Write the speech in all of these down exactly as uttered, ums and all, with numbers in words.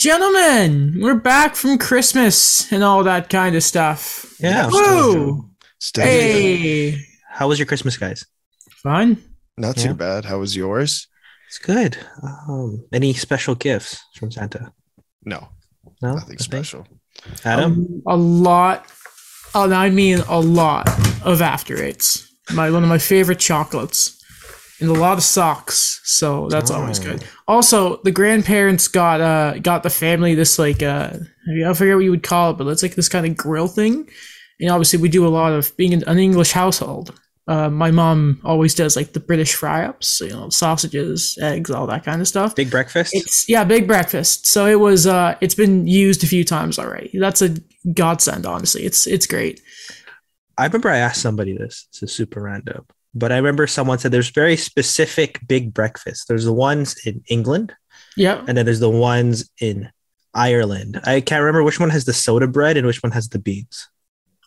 Gentlemen, we're back from Christmas and all that kind of stuff. Yeah. Woo! Still hey. Good. How was your Christmas, guys? Fun. Not yeah. too bad. How was yours? It's good. Um, any special gifts from Santa? No. No? Nothing special. Adam? Um, a lot. And I mean a lot of After Eights. My, one of my favorite chocolates. And a lot of socks, so that's oh. always good. Also, the grandparents got uh got the family this like uh I forget what you would call it, but it's like this kind of grill thing. And obviously, we do a lot of being an English household. Uh, my mom always does like the British fry-ups, you know, sausages, eggs, all that kind of stuff. Big breakfast. It's yeah, big breakfast. So it was uh, it's been used a few times already. That's a godsend, honestly. It's it's great. I remember I asked somebody this. It's a super random. But I remember someone said there's very specific big breakfasts. There's the ones in England. Yeah. And then there's the ones in Ireland. I can't remember which one has the soda bread and which one has the beans.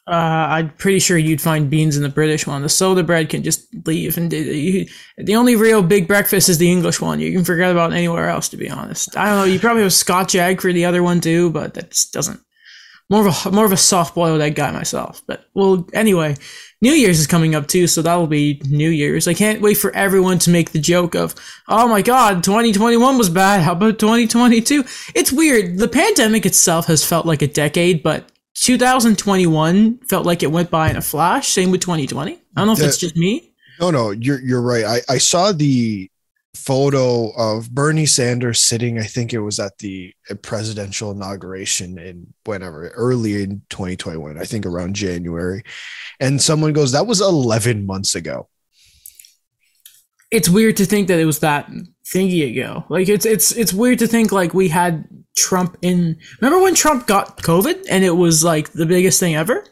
Uh, I'm pretty sure you'd find beans in the British one. The soda bread can just leave. And you, the only real big breakfast is the English one. You can forget about anywhere else, to be honest. I don't know. You probably have Scotch egg for the other one too, but that just doesn't. More of a more of a soft-boiled egg guy myself, but well, anyway, New Year's is coming up too, so that'll be New Year's. I can't wait for everyone to make the joke of, "Oh my God, twenty twenty-one was bad. How about twenty twenty-two?" It's weird. The pandemic itself has felt like a decade, but two thousand twenty-one felt like it went by in a flash. Same with twenty twenty. I don't know if it's just me. No, no, you're you're right. I I saw the photo of Bernie Sanders sitting, I think it was at the presidential inauguration in whenever, early in twenty twenty-one, I think around January. And someone goes, that was eleven months ago. It's weird to think that it was that thingy ago. Like it's, it's, it's weird to think like we had Trump in, remember when Trump got COVID and it was like the biggest thing ever?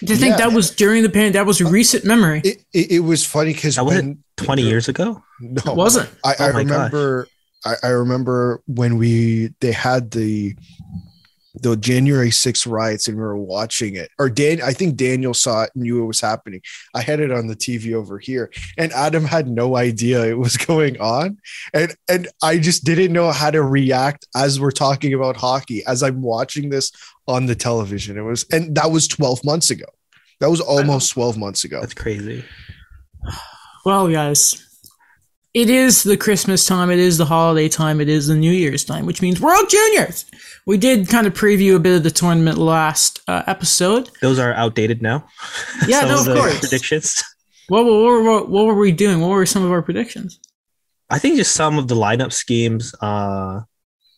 Do you think yeah. that was during the pandemic? That was a recent memory. It, it, it was funny because that wasn't twenty years ago. No, it wasn't. I, oh I remember. I, I remember when we they had the the January sixth riots and we were watching it. Or Dan, I think Daniel saw it and knew it was happening. I had it on the T V over here, and Adam had no idea it was going on, and and I just didn't know how to react as we're talking about hockey as I'm watching this on the television. It was, and that was twelve months ago. That was almost twelve months ago. That's crazy. Well, guys, it is the Christmas time. It is the holiday time. It is the New Year's time, which means we're all juniors. We did kind of preview a bit of the tournament last uh, episode. Those are outdated now. Yeah, no, of, of course. Predictions. What, what, what, what, what were we doing? What were some of our predictions? I think just some of the lineup schemes. Uh,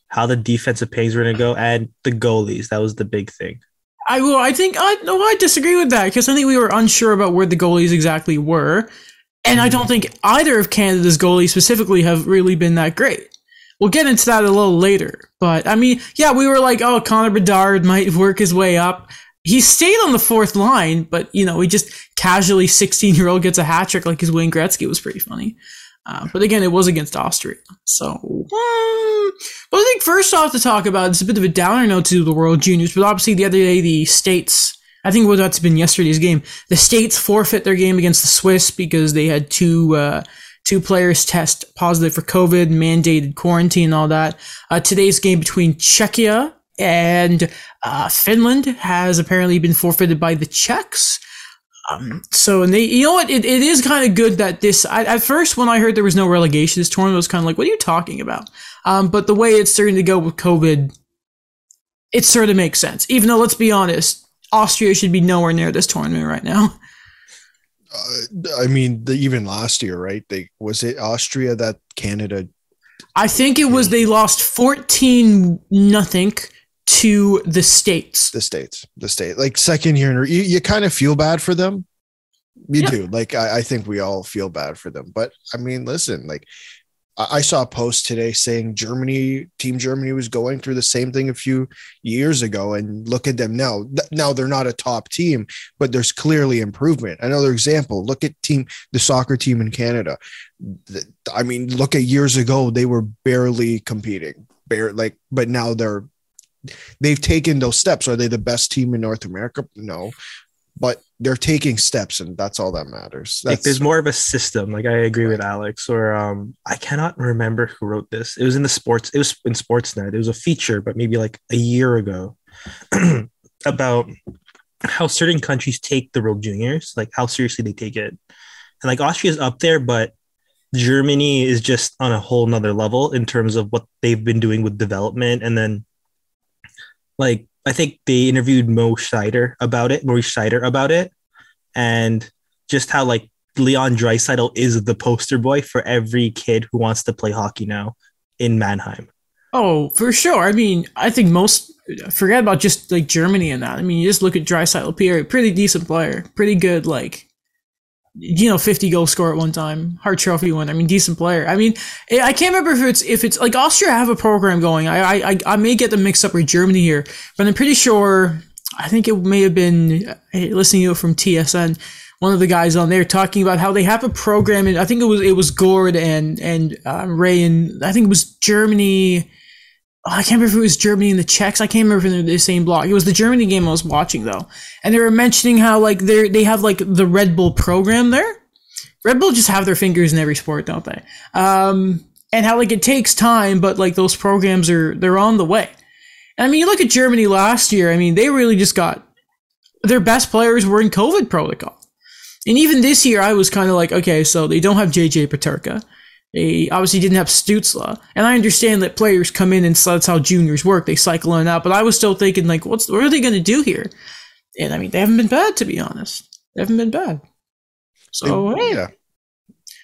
How the defensive pairings were going to go, and the goalies. That was the big thing. I will. I think I no. I disagree with that because I think we were unsure about where the goalies exactly were, and I don't think either of Canada's goalies specifically have really been that great. We'll get into that a little later, but I mean, yeah, we were like, oh, Connor Bedard might work his way up. He stayed on the fourth line, but you know, he just casually sixteen-year-old gets a hat trick like his Wayne Gretzky. It was pretty funny. Uh, but again, it was against Austria. So, um, but I think first off to talk about, it's a bit of a downer note to the World Juniors, but obviously the other day, the States, I think that's been yesterday's game, the States forfeit their game against the Swiss because they had two uh, two players test positive for COVID, mandated quarantine and all that. Uh, today's game between Czechia and uh, Finland has apparently been forfeited by the Czechs. Um, so, and they, you know what, it, it is kind of good that this, I, at first when I heard there was no relegation, this tournament was kind of like, what are you talking about? Um, but the way it's starting to go with COVID, it sort of makes sense. Even though, let's be honest, Austria should be nowhere near this tournament right now. Uh, I mean, the, even last year, right? They was it Austria that Canada? I think it was, they lost fourteen nothing. To the States. The States. The States. Like second year. You, you kind of feel bad for them. You yeah. do. Like I, I think we all feel bad for them. But I mean, listen, like I, I saw a post today saying Germany, Team Germany was going through the same thing a few years ago. And look at them now. Now they're not a top team, but there's clearly improvement. Another example, look at team, the soccer team in Canada. I mean, look at years ago, they were barely competing. Bare, like, but now they're, they've taken those steps. Are they the best team in North America? No, but they're taking steps, and that's all that matters. That's, like, there's more of a system. Like, I agree right. with Alex, or um, I cannot remember who wrote this. It was in the sports. It was in Sportsnet. It was a feature, but maybe like a year ago, about how certain countries take the World Juniors, like how seriously they take it. And like Austria is up there, but Germany is just on a whole nother level in terms of what they've been doing with development. And then, like, I think they interviewed Mo Seider about it, Moritz Seider about it, and just how, like, Leon Draisaitl is the poster boy for every kid who wants to play hockey now in Mannheim. Oh, for sure. I mean, I think most forget about just like Germany and that. I mean, you just look at Draisaitl, pretty decent player, pretty good, like, you know, fifty goal scorer at one time, Hart Trophy winner. I mean, decent player. I mean, I can't remember if it's if it's like Austria have a program going. I I I may get them mixed up with Germany here, but I'm pretty sure. I think it may have been listening to it from T S N. One of the guys on there talking about how they have a program, and I think it was it was Gord and and uh, Ray, and I think it was Germany. Oh, I can't remember if it was Germany and the Czechs. I can't remember if they're the same block. It was the Germany game I was watching, though. And they were mentioning how, like, they they have, like, the Red Bull program there. Red Bull just have their fingers in every sport, don't they? Um, and how, like, it takes time, but, like, those programs are, they're on the way. And, I mean, you look at Germany last year. I mean, they really just got, their best players were in COVID protocol. And even this year, I was kind of like, okay, so they don't have J J Peterka. They obviously didn't have Stutzla. And I understand that players come in and so that's how juniors work. They cycle in and out. But I was still thinking, like, what's what are they going to do here? And, I mean, they haven't been bad, to be honest. They haven't been bad. So, hey. Yeah.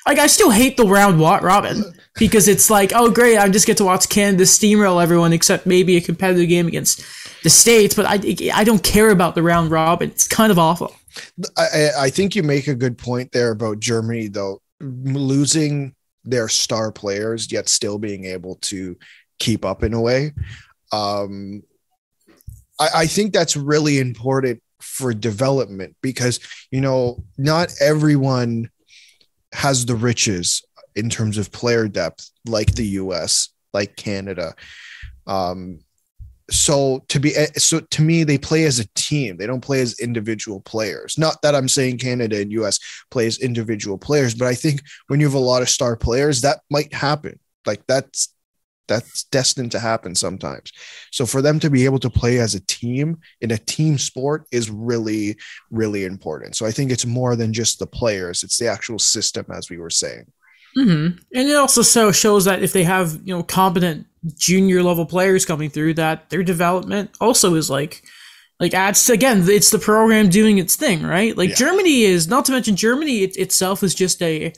Like, I still hate the round robin because it's like, oh, great, I just get to watch Canada steamroll everyone except maybe a competitive game against the States. But I, I don't care about the round robin. It's kind of awful. I, I think you make a good point there about Germany, though. Losing their star players yet still being able to keep up in a way. Um, I, I think that's really important for development because, you know, not everyone has the riches in terms of player depth, like the U S, like Canada. Um, so to be, so to me, they play as a team. They don't play as individual players. Not that I'm saying Canada and U S play as individual players, but I think when you have a lot of star players, that might happen. Like that's, that's destined to happen sometimes. So for them to be able to play as a team in a team sport is really, really important. So I think it's more than just the players. It's the actual system, as we were saying. Mm-hmm. And it also so shows that if they have, you know, competent junior level players coming through, that their development also is like, like adds again, it's the program doing its thing, right? Like yeah. Germany is, not to mention Germany it, itself is just a,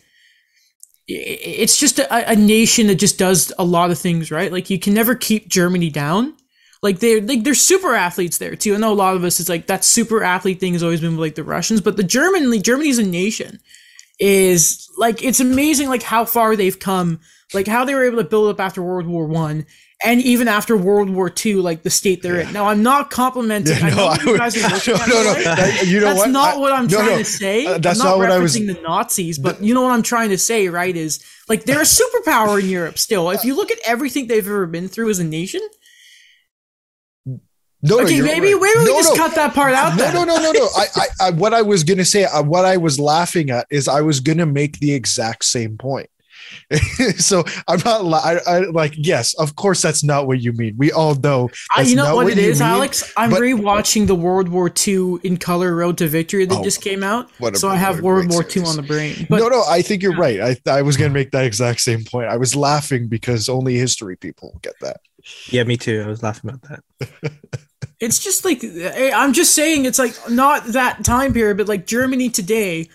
it's just a, a nation that just does a lot of things, right? Like you can never keep Germany down. Like they're like they're super athletes there too. I know a lot of us it's like that super athlete thing has always been with like the Russians, but the German like Germany is a nation. Is like it's amazing like how far they've come, like how they were able to build up after World War One and even after World War Two, like the state they're yeah. in. Now I'm not complimenting. Yeah, no, I know I you would, guys are looking no, at no, no. Right? That, you know that's what? not I, what I'm no, trying no. to say. Uh, that's I'm not, not what I was. The Nazis, but you know what I'm trying to say, right? Is like they're a superpower in Europe still. If you look at everything they've ever been through as a nation. No, okay, no, maybe right. maybe we no, just no. cut that part out. No, then. no, no, no, no. I, I, I, what I was gonna say, uh, what I was laughing at is I was gonna make the exact same point. so I'm not, I, I, like, yes, of course, that's not what you mean. We all know. I, you know what, what it is, mean, Alex. I'm but, rewatching the World War Two in color Road to Victory that oh, just came out, so I have World War Two on the brain. But, no, no, I think you're yeah. right. I, I was gonna make that exact same point. I was laughing because only history people get that. Yeah, me too. I was laughing about that. It's just like, I'm just saying it's like not that time period, but like Germany today,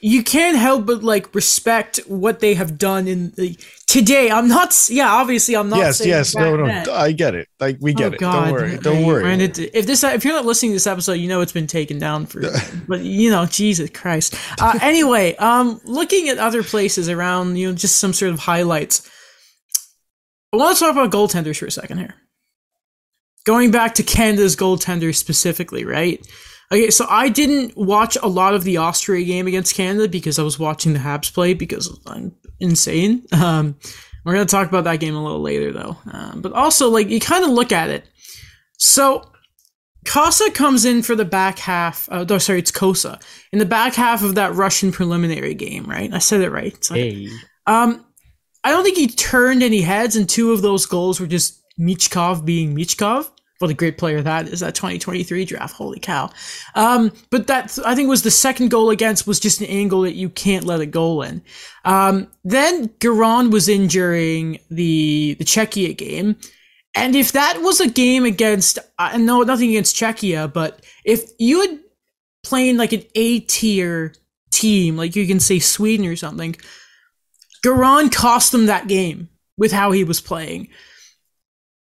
you can't help but like respect what they have done in the today. I'm not, yeah, obviously I'm not yes, saying Yes, yes, no, no, then. I get it. Like we get oh, it. God. Don't worry. Don't worry. Brandon, if this, if you're not listening to this episode, you know it's been taken down for, but you know, Jesus Christ. Uh, anyway, um, looking at other places around, you know, just some sort of highlights. I want to talk about goaltenders for a second here. Going back to Canada's goaltenders specifically, right? Okay, so I didn't watch a lot of the Austria game against Canada because I was watching the Habs play because I'm insane. Um, we're going to talk about that game a little later, though. Um, but also, like, you kind of look at it. So Cossa comes in for the back half. Uh, oh, sorry, it's Cossa in the back half of that Russian preliminary game, right? I said it right. Hey. Um, I don't think he turned any heads, and two of those goals were just Michkov being Michkov. What a great player that is, that twenty twenty-three draft. Holy cow. Um, but that, I think, was the second goal against was just an angle that you can't let a goal in. Um, then Garon was in during the, the Czechia game. And if that was a game against, uh, no, nothing against Czechia, but if you had played like an A-tier team, like you can say Sweden or something, Garon cost them that game with how he was playing.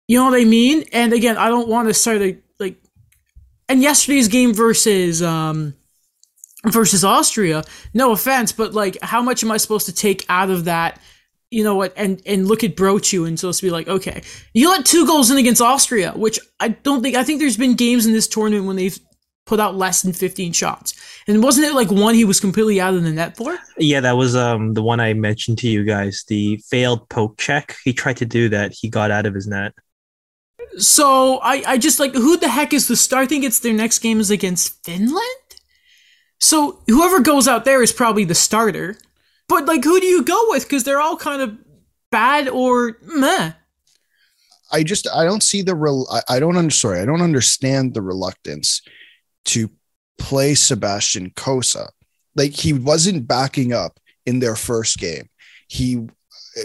You know what I mean? And again, I don't want to start a, like, and yesterday's game versus, um, versus Austria, no offense, but like, how much am I supposed to take out of that? You know what? And, and look at Brochu and supposed to be like, okay, you let two goals in against Austria, which I don't think, I think there's been games in this tournament when they've put out less than fifteen shots. And wasn't it like one he was completely out of the net for? Yeah, that was um the one I mentioned to you guys, the failed poke check. He tried to do that. He got out of his net. So I, I just like, who the heck is the star? I think it's their next game is against Finland. So whoever goes out there is probably the starter. But like, who do you go with? Because they're all kind of bad or meh. I just, I don't see the real, I, I don't under, sorry, I don't understand the reluctance to play Sebastian Cossa. Like, he wasn't backing up in their first game. He,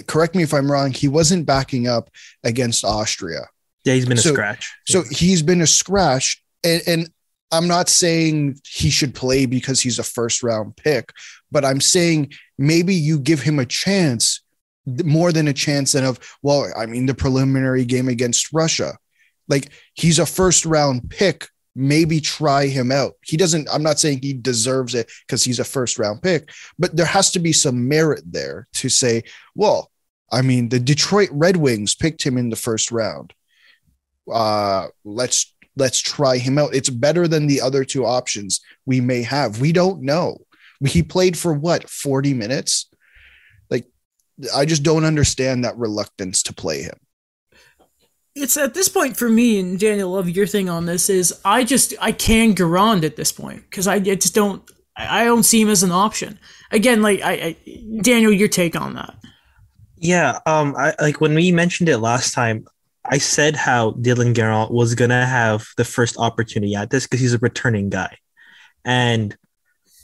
correct me if I'm wrong, he wasn't backing up against Austria. Yeah, he's been so, a scratch. So he's been a scratch, and, and I'm not saying he should play because he's a first-round pick, but I'm saying maybe you give him a chance, more than a chance than of, well, I mean, the preliminary game against Russia. Like, he's a first-round pick. Maybe try him out. He doesn't, I'm not saying he deserves it because he's a first-round pick, but there has to be some merit there to say, well, I mean, the Detroit Red Wings picked him in the first round. Uh, let's let's try him out. It's better than the other two options we may have. We don't know. He played for what, forty minutes? Like, I just don't understand that reluctance to play him. It's at this point for me, and Daniel, love your thing on this, is I just, I can Garand at this point because I, I just don't, I don't see him as an option. Again, like, I, I Daniel, your take on that. Yeah, um, I, like when we mentioned it last time, I said how Dylan Garand was going to have the first opportunity at this because he's a returning guy. And,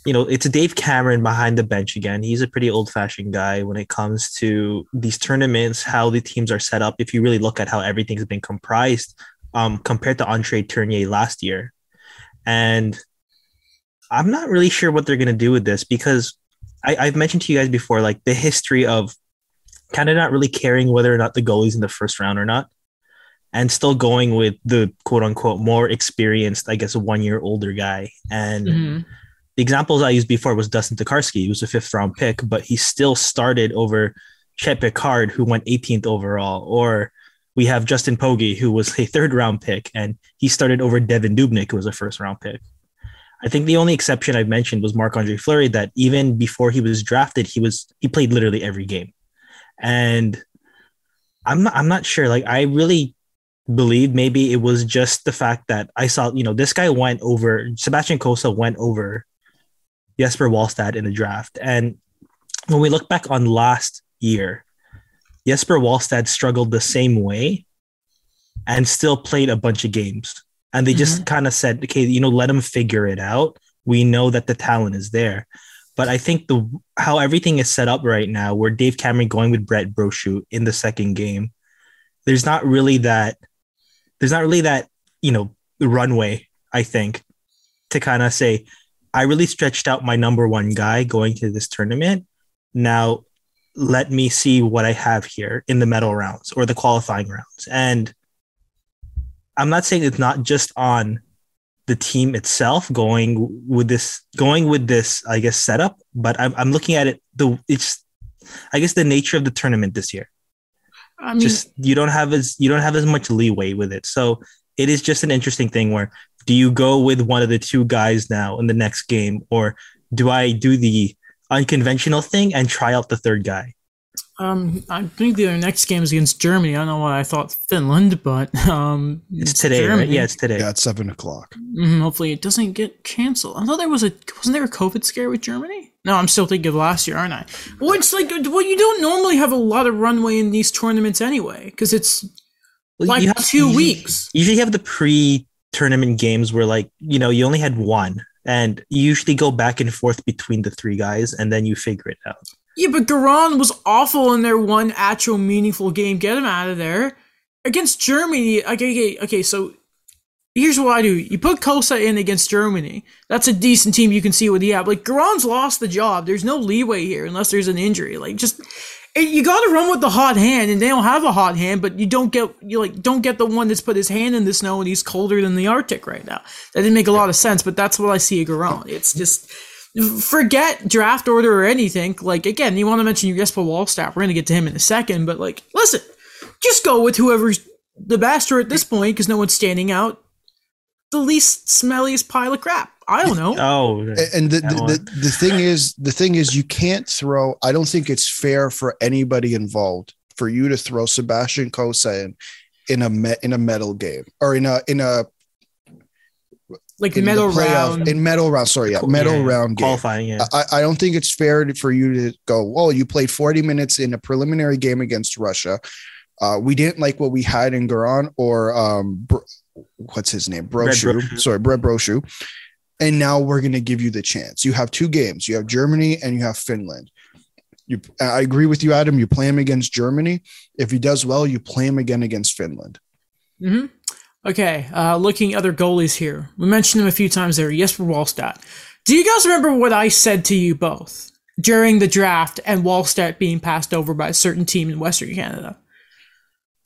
you know, it's Dave Cameron behind the bench again. He's a pretty old-fashioned guy when it comes to these tournaments, how the teams are set up. If you really look at how everything's been comprised um, compared to Andre Tournier last year. And I'm not really sure what they're going to do with this because I, I've mentioned to you guys before, like, the history of kind of not really caring whether or not the goalie's in the first round or not. And still going with the quote unquote more experienced, I guess, one year older guy. And mm-hmm. the examples I used before was Dustin Tokarski. He was a fifth round pick, but he still started over Chet Picard, who went eighteenth overall. Or we have Justin Pogge, who was a third round pick, and he started over Devin Dubnik, who was a first round pick. I think the only exception I've mentioned was Marc-Andre Fleury, that even before he was drafted, he was he played literally every game. And I'm not, I'm not sure. Like, I really believe maybe it was just the fact that I saw, you know, this guy went over, Sebastian Cossa went over Jesper Wallstedt in the draft. And when we look back on last year, Jesper Wallstedt struggled the same way and still played a bunch of games. And they just mm-hmm. kind of said, okay, you know, let him figure it out. We know that the talent is there. But I think the how everything is set up right now, where Dave Cameron going with Brett Brochu in the second game, there's not really that There's not really that, you know, runway, I think, to kind of say, I really stretched out my number one guy going to this tournament. Now, let me see what I have here in the medal rounds or the qualifying rounds. And I'm not saying it's not just on the team itself going with this, going with this, I guess, setup, but I'm, I'm looking at it. The it's, I guess, the nature of the tournament this year. I mean, just you don't have as you don't have as much leeway with it. So it is just an interesting thing where do you go with one of the two guys now in the next game, or do I do the unconventional thing and try out the third guy? Um, I think their next game is against Germany. I don't know why I thought Finland, but um, it's, it's today, Germany. Right? Yeah, it's today. Yeah, it's seven o'clock. Mm-hmm. Hopefully, it doesn't get canceled. I thought there was a wasn't there a COVID scare with Germany? No, I'm still thinking of last year, aren't I? Well, it's like well, you don't normally have a lot of runway in these tournaments anyway, because it's well, like have, two usually, weeks. Usually, you have the pre-tournament games where, like, you know, you only had one, and you usually go back and forth between the three guys, and then you figure it out. Yeah, but Garon was awful in their one actual meaningful game. Get him out of there. Against Germany, okay, okay, okay, so here's what I do. You put Cossa in against Germany. That's a decent team you can see what he had. Like, Garon's lost the job. There's no leeway here unless there's an injury. Like, just, you got to run with the hot hand, and they don't have a hot hand, but you don't get, you like, don't get the one that's put his hand in the snow and he's colder than the Arctic right now. That didn't make a lot of sense, but that's what I see at Garon. It's just... Forget draft order or anything. Like, again, you want to mention Jesper Wallstedt. We're going to get to him in a second. But, like, listen, just go with whoever's the bastard at this point because no one's standing out. The least smelliest pile of crap. I don't know. Oh, and the the, the the thing is, the thing is, you can't throw. I don't think it's fair for anybody involved for you to throw Sebastian Cossa in in a me, in a medal game or in a in a. Like in medal round. In medal round, sorry, yeah, medal yeah, round game. Qualifying, yeah. I, I don't think it's fair to, for you to go, well, you played forty minutes in a preliminary game against Russia. Uh, we didn't like what we had in Garon or um, Bro- what's his name? Brochu. Bro- sorry, Brett Brochu. And now we're going to give you the chance. You have two games. You have Germany and you have Finland. You, I agree with you, Adam. You play him against Germany. If he does well, you play him again against Finland. Mm-hmm. Okay, uh, looking at other goalies here. We mentioned him a few times there. Jesper Wallstedt. Do you guys remember what I said to you both during the draft and Wallstedt being passed over by a certain team in Western Canada?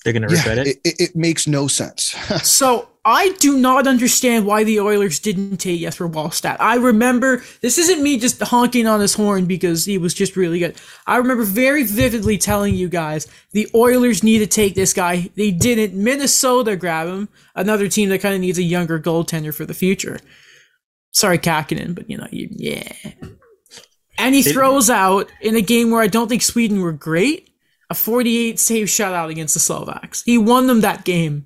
They're going to regret yeah, it? it. It makes no sense. So I do not understand why the Oilers didn't take Jesper Wallstedt. I remember, this isn't me just honking on his horn because he was just really good. I remember very vividly telling you guys, the Oilers need to take this guy. They didn't. Minnesota grab him. Another team that kind of needs a younger goaltender for the future. Sorry, Kakinen, but you know, you, yeah. And he throws out in a game where I don't think Sweden were great. A forty-eight save shutout against the Slovaks. He won them that game.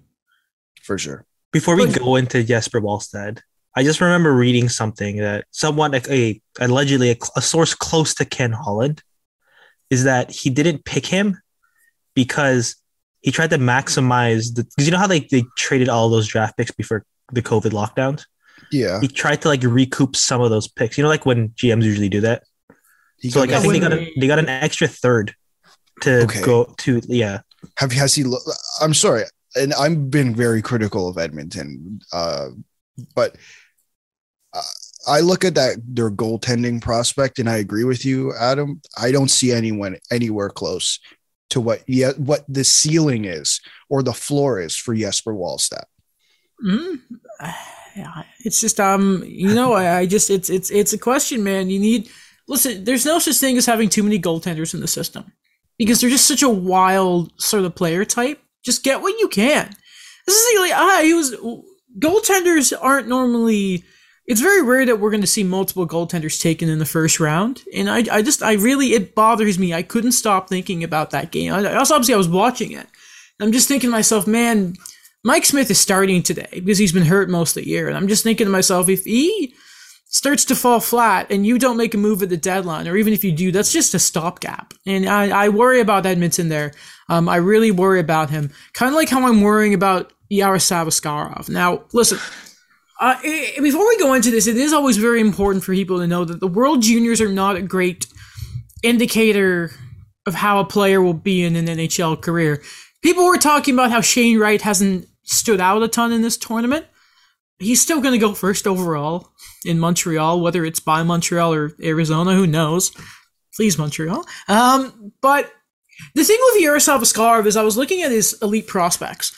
For sure. Before we go into Jesper Wallstedt, I just remember reading something that someone, like a, allegedly a, a source close to Ken Holland, is that he didn't pick him because he tried to maximize the... Because you know how they, they traded all those draft picks before the COVID lockdowns? Yeah. He tried to like recoup some of those picks. You know, like when G Ms usually do that? He so like I think they got, a, they got an extra third. To okay. go to yeah. Have has he? I'm sorry, and I've been very critical of Edmonton, uh, but uh, I look at that their goaltending prospect, and I agree with you, Adam. I don't see anyone anywhere close to what yeah what the ceiling is or the floor is for Jesper Wallstedt. Mm-hmm. It's just um, you know, I, I just it's it's it's a question, man. You need listen. There's no such thing as having too many goaltenders in the system. Because they're just such a wild sort of player type. Just get what you can. This is like, ah, he was. Goaltenders aren't normally. It's very rare that we're going to see multiple goaltenders taken in the first round. And I, I just, I really, it bothers me. I couldn't stop thinking about that game. I also, obviously, I was watching it. I'm just thinking to myself, man, Mike Smith is starting today because he's been hurt most of the year. And I'm just thinking to myself, if he starts to fall flat and you don't make a move at the deadline, or even if you do, that's just a stopgap. And I, I worry about Edmonton there. Um, I really worry about him. Kind of like how I'm worrying about Yaroslav Askarov. Now, listen, uh, it, before we go into this, it is always very important for people to know that the World Juniors are not a great indicator of how a player will be in an N H L career. People were talking about how Shane Wright hasn't stood out a ton in this tournament. He's still going to go first overall in Montreal, whether it's by Montreal or Arizona, who knows. Please, Montreal. Um, but the thing with Yaroslav Askarov is I was looking at his elite prospects,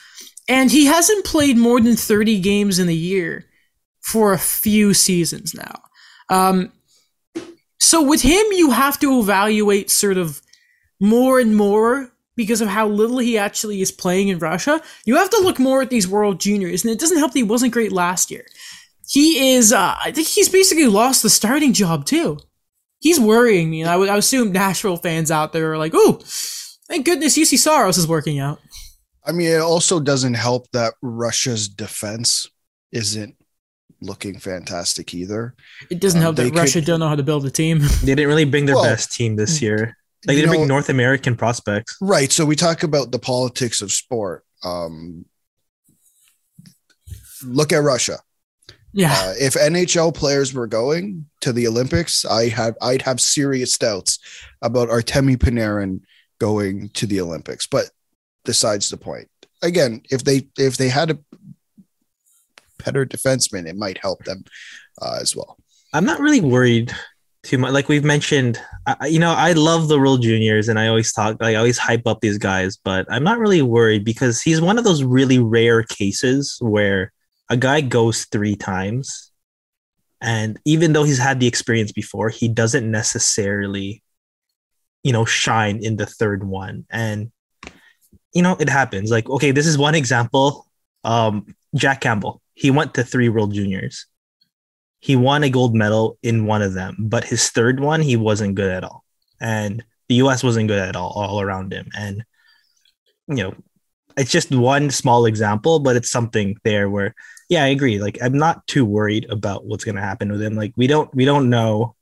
and he hasn't played more than thirty games in a year for a few seasons now. Um, so with him, you have to evaluate sort of more and more because of how little he actually is playing in Russia. You have to look more at these World Juniors, and it doesn't help that he wasn't great last year. He is, uh, I think he's basically lost the starting job, too. He's worrying me, and I would I assume Nashville fans out there are like, ooh, Thank goodness U C Soros is working out. I mean, it also doesn't help that Russia's defense isn't looking fantastic either. It doesn't um, help that Russia could, don't know how to build a team. They didn't really bring their well, best team this year. Like, they didn't know, bring North American prospects. Right. So we talk about the politics of sport. Um, look at Russia. Yeah. Uh, if N H L players were going to the Olympics, I have I'd have serious doubts about Artemi Panarin going to the Olympics. But besides the point, again, if they if they had a better defenseman, it might help them uh, as well. I'm not really worried too much. Like we've mentioned, I, you know, I love the World Juniors, and I always talk, like I always hype up these guys, but I'm not really worried because he's one of those really rare cases where a guy goes three times, and even though he's had the experience before, he doesn't necessarily, you know, shine in the third one. And, you know, it happens. Like, okay, this is one example. Um, Jack Campbell, he went to three World Juniors. He won a gold medal in one of them, but his third one, he wasn't good at all. And the U S wasn't good at all, all around him. And, you know, it's just one small example, but it's something there where, yeah, I agree. Like, I'm not too worried about what's going to happen with him. Like, we don't, we don't know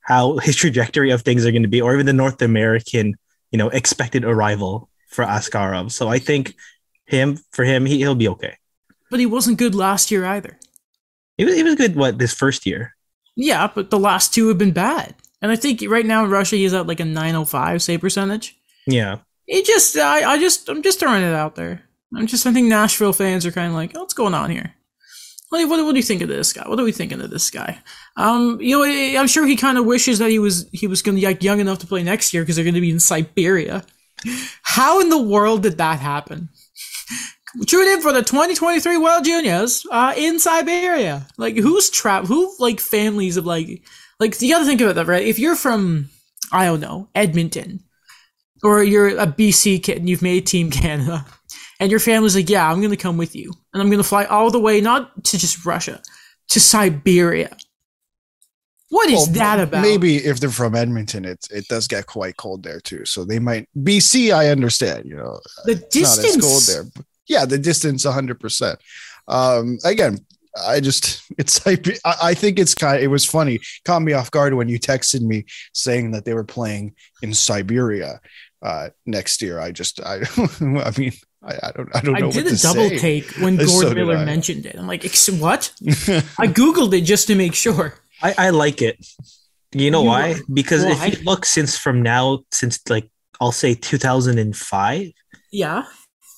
how his trajectory of things are going to be, or even the North American, you know, expected arrival for Askarov. So I think him, for him, he, he'll be okay. But he wasn't good last year either. He was, he was good, what, this first year? Yeah, but the last two have been bad. And I think right now in Russia, he's at like a nine oh five save percentage. Yeah. He just, I, I just, I'm just throwing it out there. I'm just, I think Nashville fans are kind of like, oh, what's going on here? What, what, what do you think of this guy? What are we thinking of this guy? Um, you know, I'm sure he kind of wishes that he was, he was going to be like young enough to play next year because they're going to be in Siberia. How in the world did that happen? Tune in for the twenty twenty-three World Juniors uh, in Siberia. Like, who's trapped? Who, like, families of, like, like, you got to think about that, right? If you're from, I don't know, Edmonton, or you're a B C kid and you've made Team Canada, and your family's like, yeah, I'm going to come with you. And I'm going to fly all the way, not to just Russia, to Siberia. What is well, that about? Maybe if they're from Edmonton, it, it does get quite cold there, too. So they might... B C, I understand, you know. The distance... It's not as cold there. But yeah, the distance, one hundred percent. Um, again, I just... it's like, I think it's kind of... It was funny. Caught me off guard when you texted me saying that they were playing in Siberia uh, next year. I just... I, I mean... I, I don't. I don't know. I did what a to double say. take when Gord so Miller mentioned it. I'm like, what? I googled it just to make sure. I, I like it. You know you why? Know. Because well, if I... you look since from now, since like I'll say two thousand five. Yeah.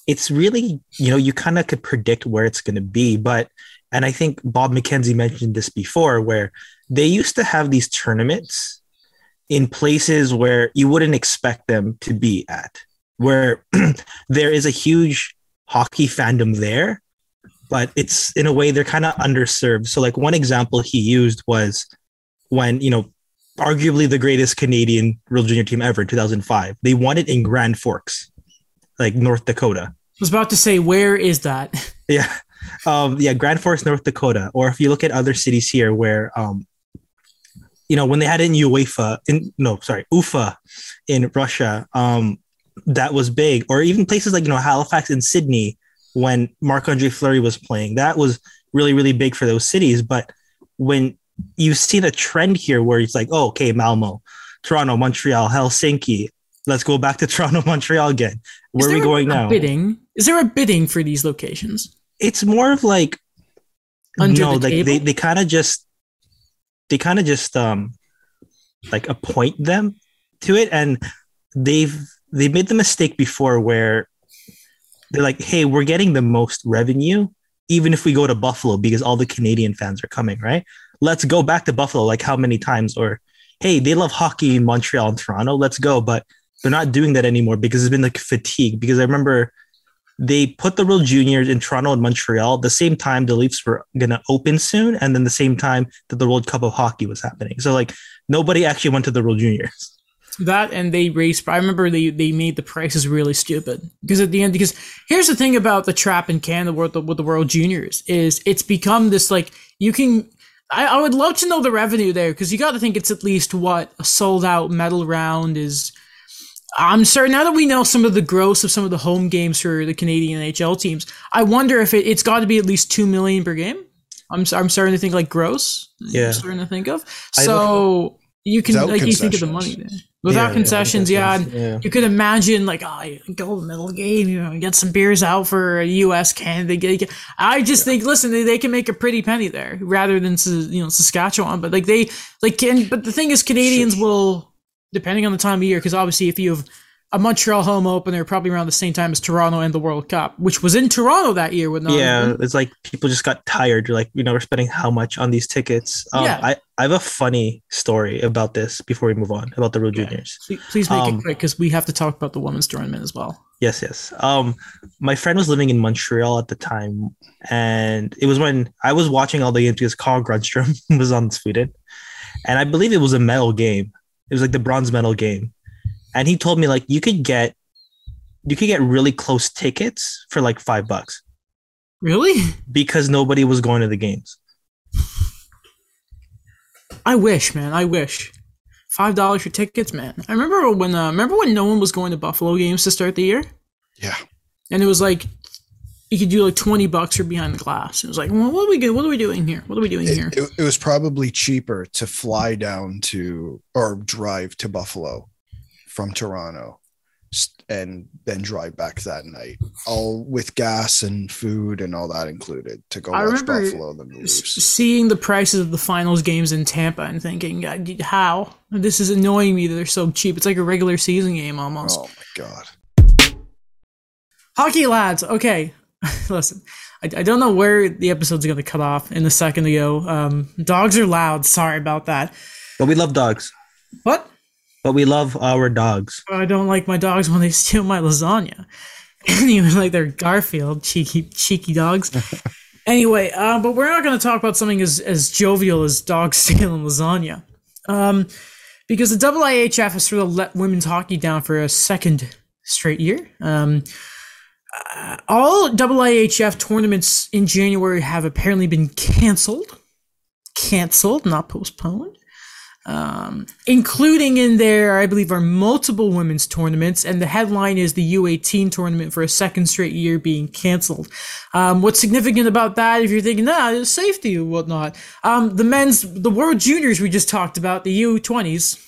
It's really, you know, you kind of could predict where it's going to be, but and I think Bob McKenzie mentioned this before, where they used to have these tournaments in places where you wouldn't expect them to be at. Where there is a huge hockey fandom there, but it's in a way they're kind of underserved. So like one example he used was when, you know, arguably the greatest Canadian World Junior team ever, two thousand five, they won it in Grand Forks, like North Dakota. I was about to say, where is that? Yeah. Um, yeah. Grand Forks, North Dakota. Or if you look at other cities here where, um, you know, when they had it in UEFA, in, no, sorry, U F A in Russia, um, that was big, or even places like, you know, Halifax and Sydney when Marc-Andre Fleury was playing. That was really, really big for those cities. But when you see the trend here where it's like, oh, okay, Malmo, Toronto, Montreal, Helsinki, let's go back to Toronto, Montreal again. Where are we going now? Bidding? Is there a bidding for these locations? It's more of like, under no, the like table? they, they kind of just, they kind of just um, like appoint them to it. And they've, They made the mistake before where they're like, hey, we're getting the most revenue, even if we go to Buffalo, because all the Canadian fans are coming, right? Let's go back to Buffalo, like how many times? Or, hey, they love hockey in Montreal and Toronto, let's go. But they're not doing that anymore because it's been like fatigue. Because I remember they put the World Juniors in Toronto and Montreal the same time the Leafs were going to open soon, and then the same time that the World Cup of Hockey was happening. So, like, nobody actually went to the World Juniors. That and they raised. I remember they, they made the prices really stupid because at the end, because here's the thing about the trap in Canada with the, with the World Juniors is it's become this like you can. I, I would love to know the revenue there because you got to think it's at least what a sold out medal round is. I'm sorry, now that we know some of the gross of some of the home games for the Canadian N H L teams, I wonder if it, it's got to be at least two million dollars per game. I'm I'm starting to think like gross. Yeah. I'm starting to think of. So you can like you think of the money there. Without yeah, concessions, yeah, yeah, yeah. You could imagine like oh, gold medal game, you know, get some beers out for U S Canada. I just yeah. think, listen, they, they can make a pretty penny there rather than you know Saskatchewan, but like they like can. But the thing is, Canadians Shit. will, depending on the time of year, because obviously if you have a Montreal home opener probably around the same time as Toronto and the World Cup, which was in Toronto that year, with no yeah, it's like people just got tired. You're like, you know, we're spending how much on these tickets? Um, yeah. I, I have a funny story about this before we move on about the World yeah. Juniors. Please, please make um, it quick because we have to talk about the women's tournament as well. Yes, yes. Um, my friend was living in Montreal at the time, and it was when I was watching all the games because Carl Grundstrom was on Sweden, and I believe it was a medal game. It was like the bronze medal game. And he told me like you could get, you could get really close tickets for like five bucks. Really? Because nobody was going to the games. I wish, man. I wish. Five dollars for tickets, man. I remember when. Uh, remember when no one was going to Buffalo games to start the year? Yeah. And it was like you could do like twenty bucks for behind the glass. It was like, well, what are we doing? What are we doing here? What are we doing it, here? It, it was probably cheaper to fly down to or drive to Buffalo from Toronto and then drive back that night, all with gas and food and all that included, to go I watch Buffalo the Moose. Seeing the prices of the finals games in Tampa and thinking, God, how? This is annoying me that they're so cheap. It's like a regular season game almost. Oh, my God. Hockey lads. Okay. Listen, I, I don't know where the episode's going to cut off in a second ago. Um, dogs are loud. Sorry about that. But we love dogs. What? But we love our dogs. I don't like my dogs when they steal my lasagna. Even like they're Garfield, cheeky, cheeky dogs. Anyway, uh, but we're not going to talk about something as, as jovial as dogs stealing lasagna. Um, because the I I H F has sort of let women's hockey down for a second straight year. Um, uh, all I I H F tournaments in January have apparently been canceled. Canceled, not postponed. Um, including in there, I believe, are multiple women's tournaments, and the headline is the U eighteen tournament for a second straight year being canceled. Um, what's significant about that, if you're thinking, nah, it's safety and whatnot, um, the men's, the World Juniors we just talked about, the U twenties,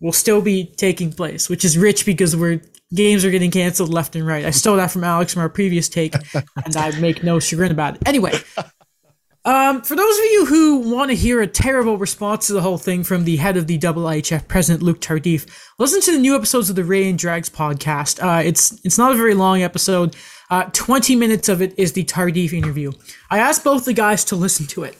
will still be taking place, which is rich because we're games are getting canceled left and right. I stole that from Alex from our previous take, and I make no chagrin about it. Anyway. Um, for those of you who want to hear a terrible response to the whole thing from the head of the I I H F, President Luc Tardif, listen to the new episodes of the Ray and Drags podcast. Uh, it's it's not a very long episode. Uh, twenty minutes of it is the Tardif interview. I asked both the guys to listen to it.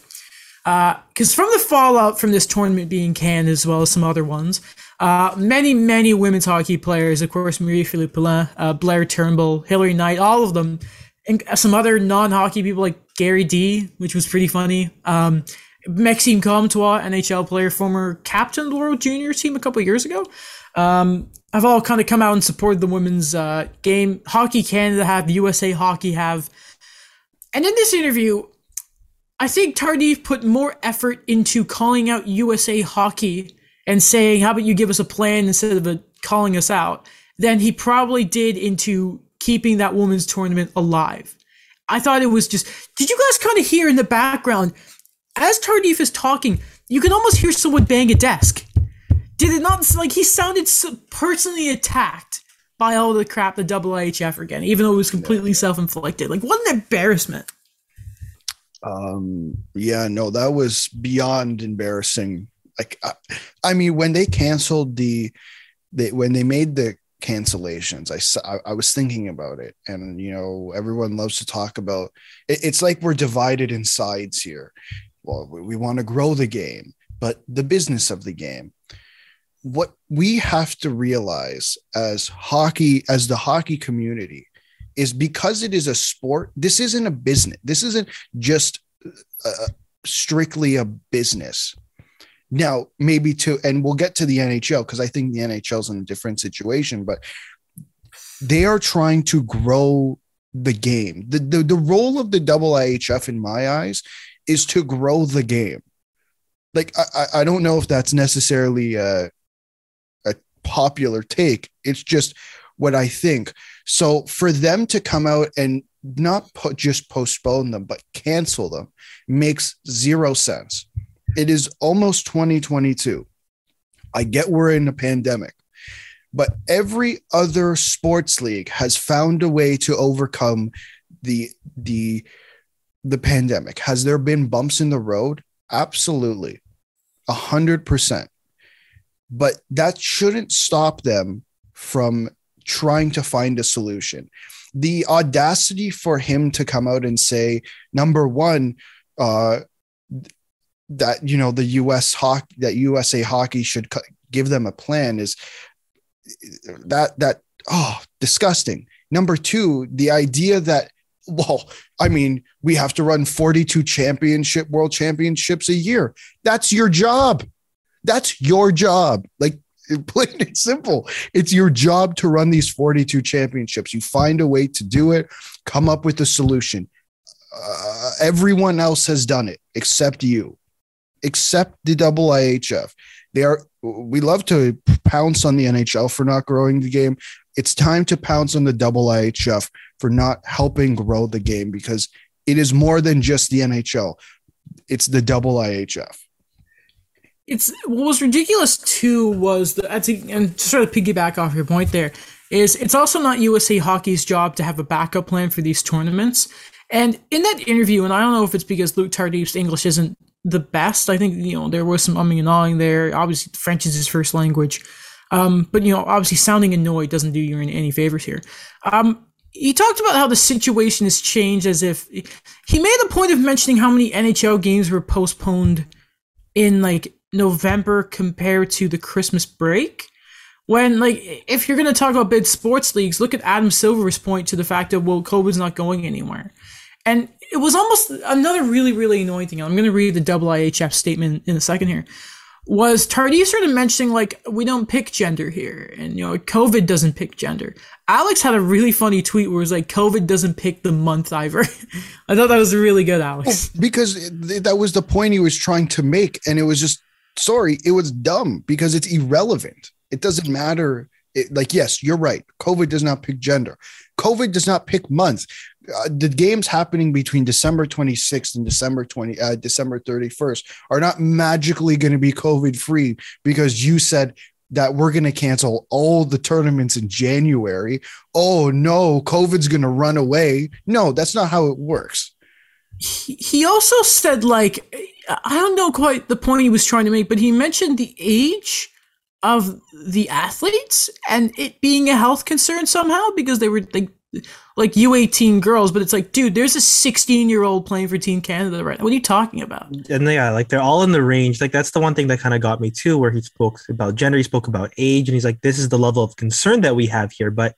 Because uh, from the fallout from this tournament being canned, as well as some other ones, uh, many, many women's hockey players, of course, Marie-Philippe Poulin, uh, Blair Turnbull, Hillary Knight, all of them, and some other non-hockey people like Gary D, which was pretty funny. Um, Maxime Comtois, N H L player, former captain of the World Junior team a couple of years ago. Um, I've all kind of come out and supported the women's uh, game. Hockey Canada have, U S A Hockey have. And in this interview, I think Tardif put more effort into calling out U S A Hockey and saying, how about you give us a plan instead of a, calling us out, than he probably did into keeping that women's tournament alive. I thought it was just, did you guys kind of hear in the background, as Tardif is talking, you can almost hear someone bang a desk. Did it not, like he sounded so personally attacked by all the crap, the I I H F again, even though it was completely self-inflicted. Like, what an embarrassment. Um, yeah, no, that was beyond embarrassing. Like, I, I mean, when they canceled the, they, when they made the cancellations, I, I was thinking about it, and you know everyone loves to talk about it, it's like we're divided in sides here. Well, we, we want to grow the game, but the business of the game, what we have to realize as hockey, as the hockey community, is because it is a sport, this isn't a business, this isn't just uh, strictly a business. Now, maybe to, and we'll get to the N H L because I think the N H L is in a different situation, but they are trying to grow the game. The, the, the role of the I I H F, in my eyes, is to grow the game. Like, I, I don't know if that's necessarily a, a popular take. It's just what I think. So for them to come out and not po- just postpone them, but cancel them makes zero sense. It is almost twenty twenty-two. I get we're in a pandemic, but every other sports league has found a way to overcome the, the, the pandemic. Has there been bumps in the road? Absolutely. A hundred percent. But that shouldn't stop them from trying to find a solution. The audacity for him to come out and say, number one, uh, that, you know, the U S hockey, that U S A Hockey should co- give them a plan is that, that, oh, disgusting. Number two, the idea that, well, I mean, we have to run forty-two championship world championships a year. That's your job. That's your job. Like, plain and simple. It's your job to run these forty-two championships. You find a way to do it, come up with a solution. Uh, everyone else has done it except you, except the I I H F. They are, we love to pounce on the N H L for not growing the game. It's time to pounce on the I I H F for not helping grow the game, because it is more than just the N H L. It's the I I H F. It's what was ridiculous too was the I think, and to sort of piggyback off your point there, is it's also not U S A Hockey's job to have a backup plan for these tournaments. And in that interview, and I don't know if it's because Luc Tardif's English isn't the best. I think, you know, there was some umming and ahhing there. Obviously, French is his first language. Um, but, you know, obviously sounding annoyed doesn't do you any favors here. Um, he talked about how the situation has changed, as if he made a point of mentioning how many N H L games were postponed in, like, November compared to the Christmas break. When, like, if you're going to talk about big sports leagues, look at Adam Silver's point to the fact that, well, COVID's not going anywhere. And it was almost another really, really annoying thing. I'm going to read the I I H F statement in a second here. Was Tardif sort of mentioning, like, we don't pick gender here, and, you know, COVID doesn't pick gender. Alex had a really funny tweet where it was like, COVID doesn't pick the month either. I thought that was really good, Alex. Well, because that was the point he was trying to make, and it was just, sorry, it was dumb because it's irrelevant. It doesn't matter. It, like, yes, you're right. COVID does not pick gender. COVID does not pick month. Uh, the games happening between December twenty-sixth and December twentieth, uh, December thirty-first are not magically going to be COVID free because you said that we're going to cancel all the tournaments in January. Oh no, COVID's going to run away. No, that's not how it works. He, he also said, like, I don't know quite the point he was trying to make, but he mentioned the age of the athletes and it being a health concern somehow because they were like, like U eighteen girls, but it's like, dude, there's a sixteen year old playing for Team Canada right now. What are you talking about? And yeah, like they're all in the range. Like that's the one thing that kind of got me too, where he spoke about gender, he spoke about age, and he's like, this is the level of concern that we have here. But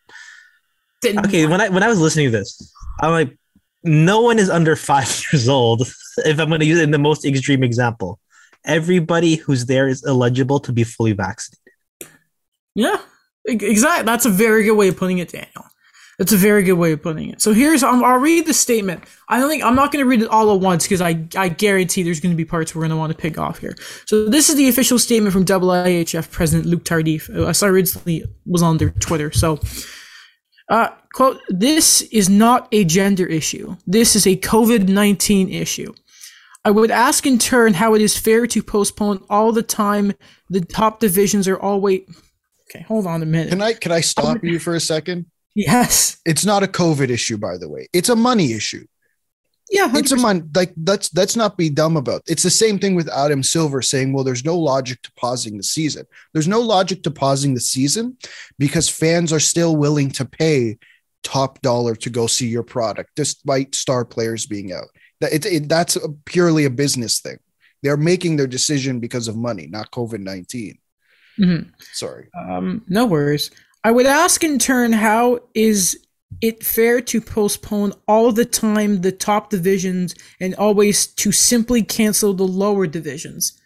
Didn't okay, when I when I was listening to this, I'm like, no one is under five years old. If I'm going to use it in the most extreme example, everybody who's there is eligible to be fully vaccinated. Yeah, exactly. That's a very good way of putting it, Daniel. That's a very good way of putting it. So here's, um, I'll read the statement. I don't think, I'm not going to read it all at once because I, I guarantee there's going to be parts we're going to want to pick off here. So this is the official statement from I I H F President Luc Tardif. I saw it originally was on their Twitter. So, Uh, quote, this is not a gender issue. This is a COVID nineteen issue. I would ask in turn how it is fair to postpone all the time the top divisions are always... Okay, hold on a minute. Can I, can I stop you for a second? Yes. It's not a COVID issue, by the way. It's a money issue. Yeah, one hundred percent. It's a money... Like, let's, let's not be dumb about it. It's the same thing with Adam Silver saying, well, there's no logic to pausing the season. There's no logic to pausing the season because fans are still willing to pay top dollar to go see your product, despite star players being out. That it, it, that's a purely a business thing. They're making their decision because of money, not COVID nineteen. Mm-hmm. Sorry. Um, no worries. I would ask in turn, how is it fair to postpone all the time the top divisions and always to simply cancel the lower divisions?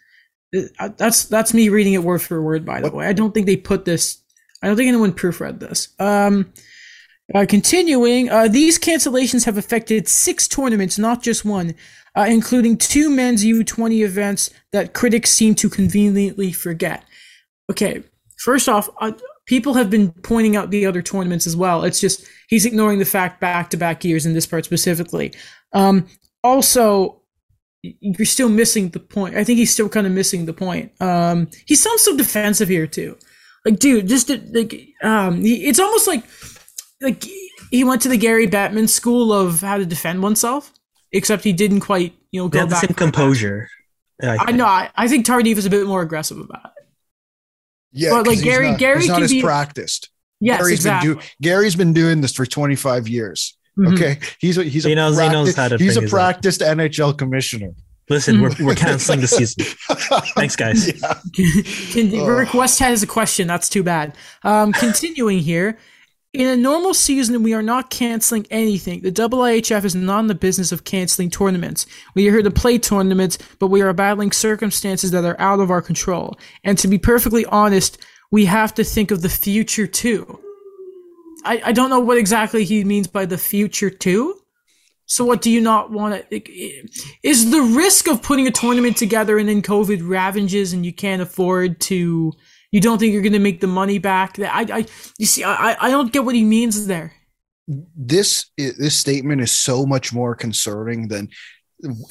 That's that's me reading it word for word, by the what? way. I don't think they put this. I don't think anyone proofread this. Um, Uh, continuing, uh, these cancellations have affected six tournaments, not just one, uh, including two men's U twenty events that critics seem to conveniently forget. Okay, First off, uh, people have been pointing out the other tournaments as well. It's just he's ignoring the fact back-to-back years in this part specifically. Um, also, you're still missing the point. I think he's still kind of missing the point. Um, he sounds so defensive here too. Like, dude, just like um, he, it's almost like like he went to the Gary Bettman school of how to defend oneself, except he didn't quite you know go back. That's the same composure. I, I know. I, I think Tardif is a bit more aggressive about it. Yeah, but like Gary, he's not, Gary he's not as be, practiced. Yes, Gary's exactly. Been do, Gary's been doing this for twenty-five years. Mm-hmm. Okay, he's a, he's he a knows, practiced, he knows how to he's a practiced up. N H L commissioner. Listen, mm-hmm. we're we're canceling the season. Thanks, guys. Yeah. Rick West has a question. That's too bad. Um, continuing here. In a normal season, we are not canceling anything. The I I H F is not in the business of canceling tournaments. We are here to play tournaments, but we are battling circumstances that are out of our control. And to be perfectly honest, we have to think of the future too. I, I don't know what exactly he means by the future too. So what do you not want to... Is the risk of putting a tournament together and then COVID ravages and you can't afford to... You don't think you're going to make the money back? I, I, you see, I, I don't get what he means there. This this statement is so much more concerning than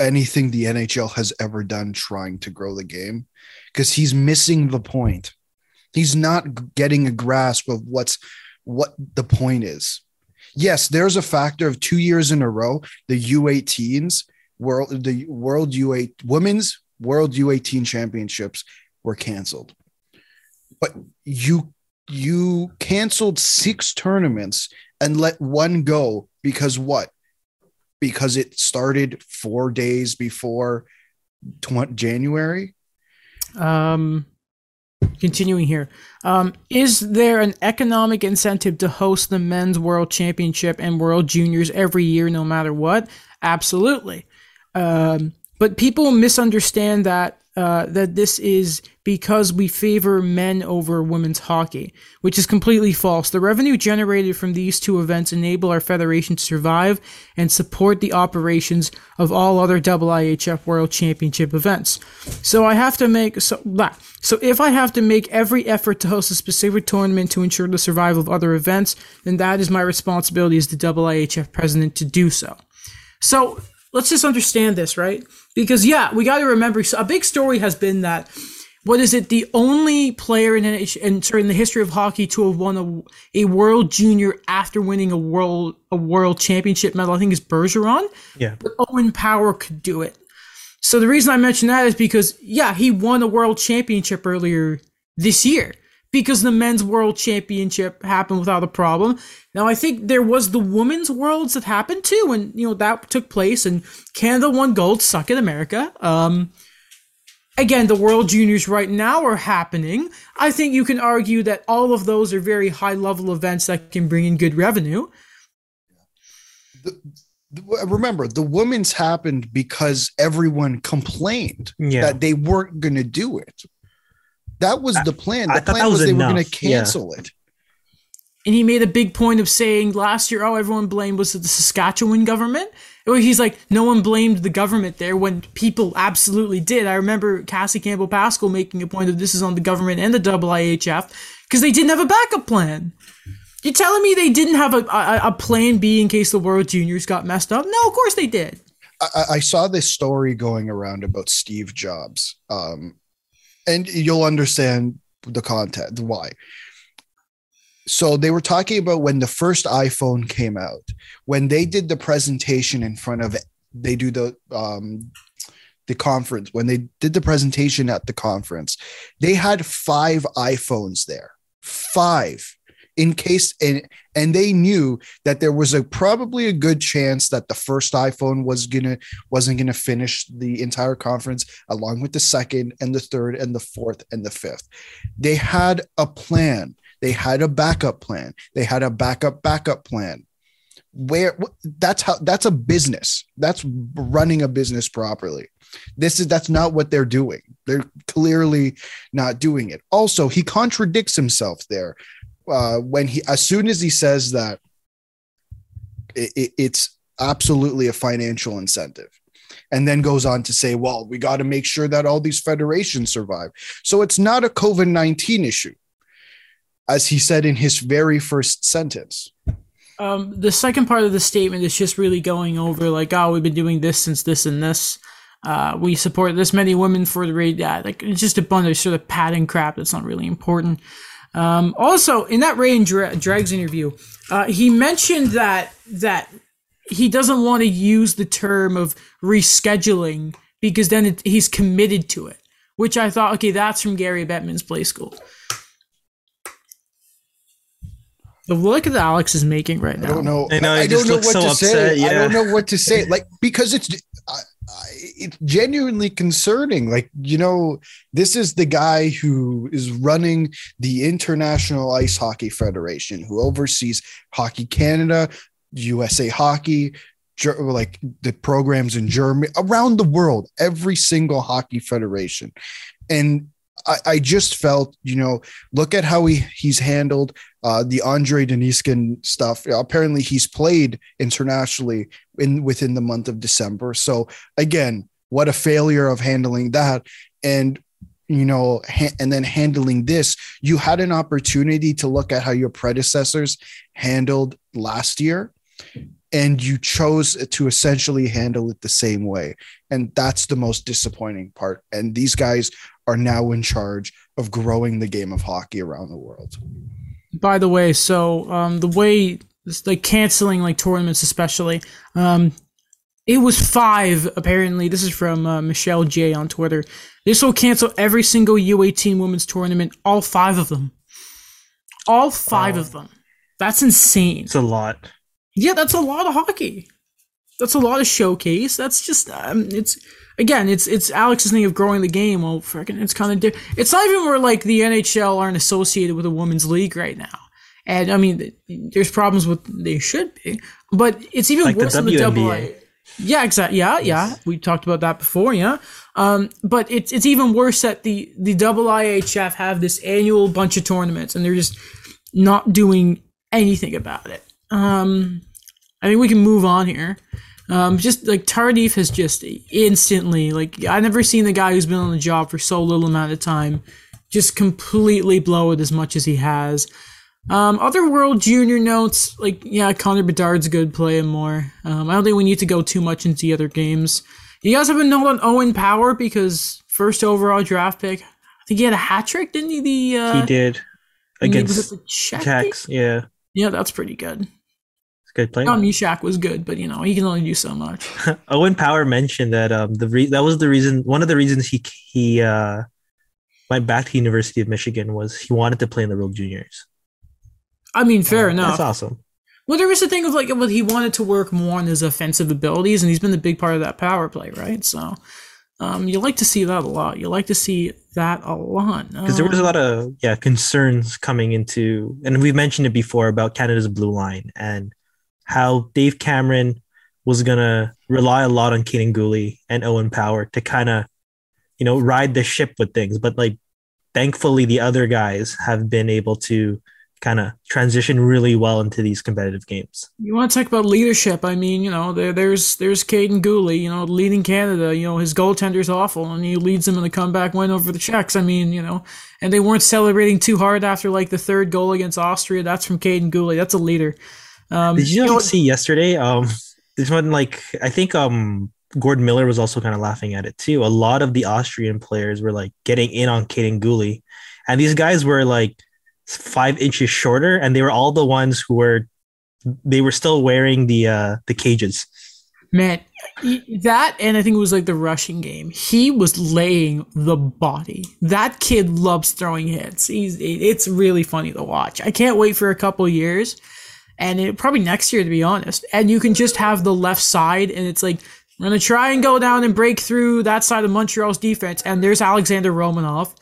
anything the N H L has ever done trying to grow the game, because he's missing the point. He's not getting a grasp of what's what the point is. Yes, there's a factor of two years in a row, the U eighteens world, the world U eight women's world U eighteen championships were canceled. But you you canceled six tournaments and let one go because what? Because it started four days before tw- January? Um, continuing here. Um, is there an economic incentive to host the Men's World Championship and World Juniors every year no matter what? Absolutely. Um, but people misunderstand that. Uh, that this is because we favor men over women's hockey, which is completely false. The revenue generated from these two events enable our federation to survive and support the operations of all other I I H F World Championship events. So I have to make so, so if I have to make every effort to host a specific tournament to ensure the survival of other events, then that is my responsibility as the I I H F president to do so. So let's just understand this, right? Because, yeah, we got to remember, a big story has been that, what is it, the only player in N H L, in, sorry, in the history of hockey to have won a, a World Junior after winning a world a world championship medal, I think is Bergeron. Yeah. But Owen Power could do it. So the reason I mention that is because, yeah, he won a world championship earlier this year because the men's world championship happened without a problem. Now, I think there was the women's worlds that happened too, and you know that took place, and Canada won gold. Suck it, America. Um, again, the World Juniors right now are happening. I think you can argue that all of those are very high-level events that can bring in good revenue. The, the, remember, the women's happened because everyone complained yeah. that they weren't going to do it. That was I, the plan. The I plan was, was they were going to cancel yeah. it. And he made a big point of saying last year, oh, everyone blamed was the Saskatchewan government. He's like, no one blamed the government there when people absolutely did. I remember Cassie Campbell-Pascal making a point of this is on the government and the I I H F because they didn't have a backup plan. You're telling me they didn't have a, a, a plan B in case the World Juniors got messed up? No, of course they did. I, I saw this story going around about Steve Jobs, um, and you'll understand the context, why. So they were talking about when the first iPhone came out, when they did the presentation in front of, they do the um, the conference, when they did the presentation at the conference, they had five iPhones there, five in case. And, and they knew that there was a probably a good chance that the first iPhone was gonna wasn't going to finish the entire conference along with the second and the third and the fourth and the fifth. They had a plan. They had a backup plan. They had a backup backup plan. Where that's how that's a business. That's running a business properly. This is that's not what they're doing. They're clearly not doing it. Also, he contradicts himself there uh, when he as soon as he says that it, it, it's absolutely a financial incentive. And then goes on to say, well, we got to make sure that all these federations survive. So it's not a COVID nineteen issue. as he said in his very first sentence. Um, the second part of the statement is just really going over like, oh, we've been doing this since this and this. Uh, we support this many women for the rate that. Like, it's just a bunch of sort of padding crap that's not really important. Um, also, in that Ray and Dra- Drags interview, uh, he mentioned that that he doesn't want to use the term of rescheduling because then it, he's committed to it, which I thought, okay, that's from Gary Bettman's Play School. The look that Alex is making right now. I don't know. I, know, I don't know what so to upset, say. Yeah. I don't know what to say. Like, because it's I, I, it's genuinely concerning. Like, you know, this is the guy who is running the International Ice Hockey Federation, who oversees Hockey Canada, U S A Hockey, like the programs in Germany, around the world, every single hockey federation. And I, I just felt, you know, look at how he, he's handled uh, the Andre Deniskin stuff. Apparently he's played internationally in within the month of December. So again, what a failure of handling that. And, you know, ha- and then handling this, you had an opportunity to look at how your predecessors handled last year, and you chose to essentially handle it the same way. And that's the most disappointing part. And these guys are now in charge of growing the game of hockey around the world. By the way, so um, the way like canceling like tournaments, especially, um, it was five. Apparently, this is from uh, Michelle J on Twitter. This will cancel every single U eighteen women's tournament, all five of them, all five wow. of them. That's insane. It's a lot. Yeah, that's a lot of hockey. That's a lot of showcase. That's just um, it's again, it's it's Alex's thing of growing the game. Well, freaking, it's kind of di- it's not even where like the N H L aren't associated with a women's league right now, and I mean, there's problems with they should be, but it's even like worse the than the W N B A. Yeah, exactly. Yeah, yeah. We talked about that before. Yeah, um, but it's it's even worse that the the I I H F have this annual bunch of tournaments, and they're just not doing anything about it. Um. I think we can move on here. Um, just like Tardif has just instantly, like I've never seen the guy who's been on the job for so little amount of time just completely blow it as much as he has. Um, other World Junior notes, like yeah, Connor Bedard's good, play him more. Um, I don't think we need to go too much into the other games. You guys have been known on Owen Power because first overall draft pick. I think he had a hat trick, didn't he? The uh, he did against the Czechs. Yeah, yeah, that's pretty good. Good player. John Mishak was good, but you know he can only do so much. Owen Power mentioned that um, the re- that was the reason one of the reasons he he uh, went back to the University of Michigan was he wanted to play in the World Juniors. I mean, fair uh, enough. That's awesome. Well, there was the thing of like well, he wanted to work more on his offensive abilities, and he's been the big part of that power play, right? So um, you like to see that a lot. You like to see that a lot because um, there was a lot of yeah concerns coming into, and we mentioned it before about Canada's blue line and how Dave Cameron was going to rely a lot on Kaiden Guhle and Owen Power to kind of, you know, ride the ship with things. But, like, thankfully the other guys have been able to kind of transition really well into these competitive games. You want to talk about leadership. I mean, you know, there, there's there's Kaiden Guhle, you know, leading Canada. You know, his goaltender's awful, and he leads them in the comeback win over the Czechs. I mean, you know, and they weren't celebrating too hard after, like, the third goal against Austria. That's from Kaiden Guhle. That's a leader. Um, Did you, you know, see yesterday? Um, there's one like I think um, Gordon Miller was also kind of laughing at it too. A lot of the Austrian players were like getting in on Kaiden Guhle, and these guys were like five inches shorter, and they were all the ones who were they were still wearing the uh, the cages. Man, that and I think it was like the Russian game. He was laying the body. That kid loves throwing hits. He's it's really funny to watch. I can't wait for a couple years. And it, probably next year, to be honest. And you can just have the left side, and it's like, I'm going to try and go down and break through that side of Montreal's defense, and there's Alexander Romanov,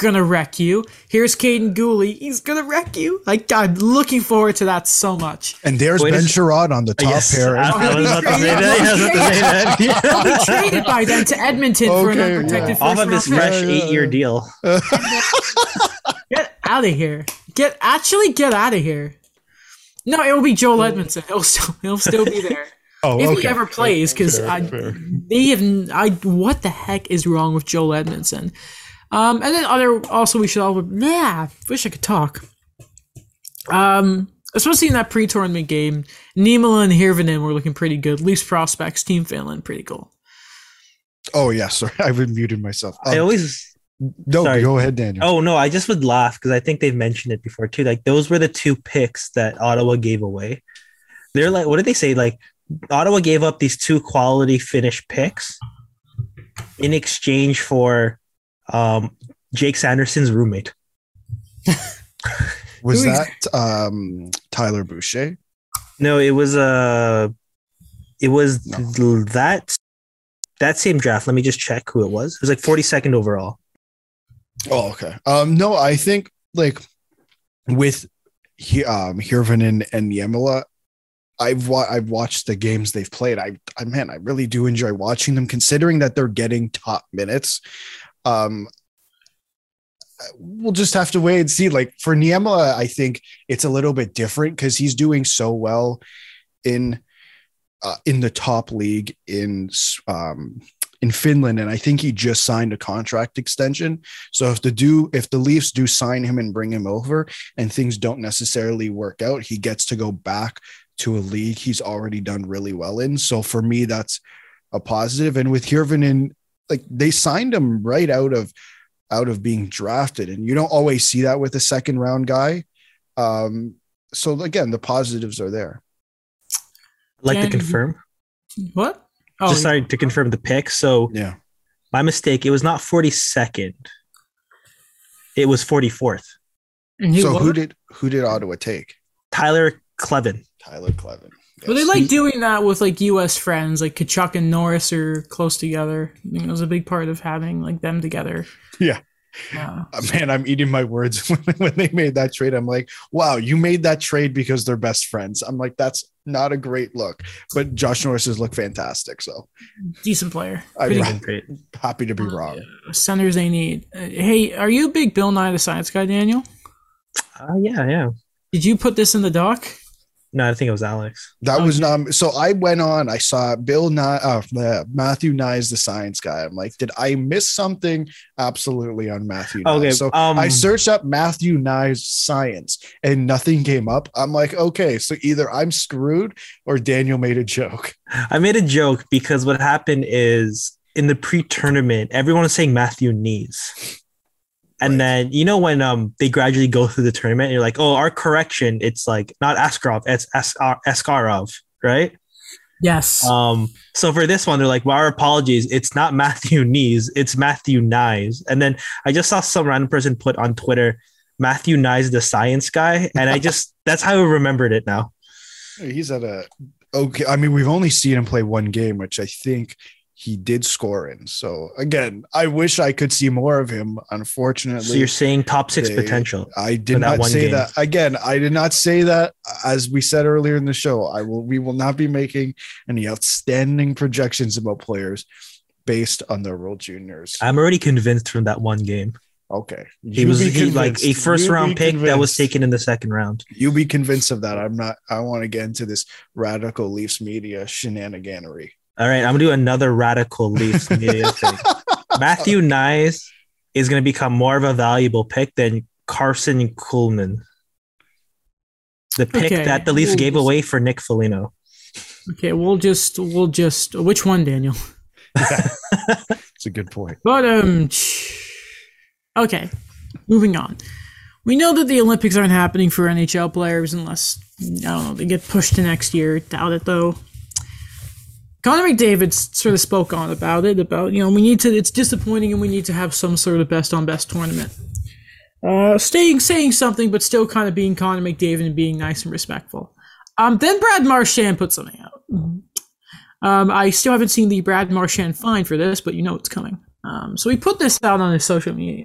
going to wreck you. Here's Kaiden Guhle, he's going to wreck you. Like, I'm looking forward to that so much. And there's Wait, Ben Sherrod on the top yes, pair. I, I was about to say that. Yeah. He'll be traded by them to Edmonton okay, for an unprotected yeah. first round. All of this fresh eight-year deal. Get out of here. Get Actually, get out of here. No, it will be Joel Edmondson. He'll still, he'll still be there oh, if okay. he ever plays. Because I, they have, I, what the heck is wrong with Joel Edmondson? Um, and then other, also we should all, yeah, wish I could talk. Um, especially in that pre-tournament game, Niemela and Hirvonen were looking pretty good. Leafs prospects, Team Finland, pretty cool. Oh, yeah, sorry. I've muted myself. Um, I always... No, sorry. Go ahead, Daniel. Oh, no, I just would laugh because I think they've mentioned it before, too. Like, those were the two picks that Ottawa gave away. They're like, what did they say? Like, Ottawa gave up these two quality Finnish picks in exchange for um, Jake Sanderson's roommate. Was that um, Tyler Boucher? No, it was uh, it was no. that that same draft. Let me just check who it was. It was like forty-second overall. Oh, okay. Um, no, I think like with um, Hirvonen and Niemela, I've wa- I've watched the games they've played. I, I man, I really do enjoy watching them, considering that they're getting top minutes. Um, we'll just have to wait and see. Like for Niemela, I think it's a little bit different because he's doing so well in uh, in the top league in um, in Finland, and I think he just signed a contract extension. So if the do if the Leafs do sign him and bring him over, and things don't necessarily work out, he gets to go back to a league he's already done really well in. So for me, that's a positive. And with Hirvonen, like they signed him right out of out of being drafted, and you don't always see that with a second round guy. Um, so again, the positives are there. I'd like and to confirm. What? Oh, Just sorry yeah. to confirm the pick. So yeah, my mistake. It was not forty-second. It was forty-fourth. And so won? who did who did Ottawa take? Tyler Clevin. Tyler Clevin. Yes. But they like doing that with like U S friends, like Kachuk and Norris are close together. I think it was a big part of having like them together. Yeah. Uh, Man, I'm eating my words when they made that trade. I'm like, wow, you made that trade because they're best friends. I'm like, that's not a great look. But Josh Norris's look fantastic. So decent player. I'm great. Happy to be wrong. Uh, centers they need. Uh, hey, are you a big Bill Nye the Science Guy, Daniel? Uh, yeah, yeah. Did you put this in the doc? No, I think it was Alex. That oh, was not. Um, so I went on. I saw Bill Nye, uh, Matthew Knies, the Science Guy. I'm like, did I miss something? Absolutely on Matthew Knies. Okay, so um, I searched up Matthew Knies Science, and nothing came up. I'm like, okay, so either I'm screwed or Daniel made a joke. I made a joke because what happened is in the pre-tournament, everyone was saying Matthew Knies. And right. then, you know, when um they gradually go through the tournament, and you're like, oh, our correction, it's like not Askarov, it's Askarov, right? Yes. Um. So for this one, they're like, well, our apologies. It's not Matthew Knies, it's Matthew Knies. And then I just saw some random person put on Twitter, Matthew Knies, the Science Guy. And I just, that's how I remembered it now. He's at a, okay. I mean, we've only seen him play one game, which I think he did score in. So again, I wish I could see more of him. Unfortunately, so you're saying top six they, potential. I did not say game. that again. I did not say that. As we said earlier in the show, I will, we will not be making any outstanding projections about players based on their World Juniors. I'm already convinced from that one game. Okay. You he was he, like a first you round pick convinced. that was taken in the second round. You be convinced of that. I'm not, I want to get into this radical Leafs media shenaniganery. All right, I'm going to do another radical Leafs media thing. Matthew Knies is going to become more of a valuable pick than Carson Kuhlman. The pick okay. that the Leafs we'll gave just... away for Nick Foligno. Okay, we'll just we'll just which one, Daniel? Yeah. That's a good point. But um okay, moving on. We know that the Olympics aren't happening for N H L players unless I don't know, they get pushed to next year. Doubt it though. Connor McDavid sort of spoke on about it, about, you know, we need to, it's disappointing and we need to have some sort of best on best tournament. Uh, staying, saying something, but still kind of being Connor McDavid and being nice and respectful. Um, then Brad Marchand put something out. Um, I still haven't seen the Brad Marchand fine for this, but you know it's coming. Um, so he put this out on his social media.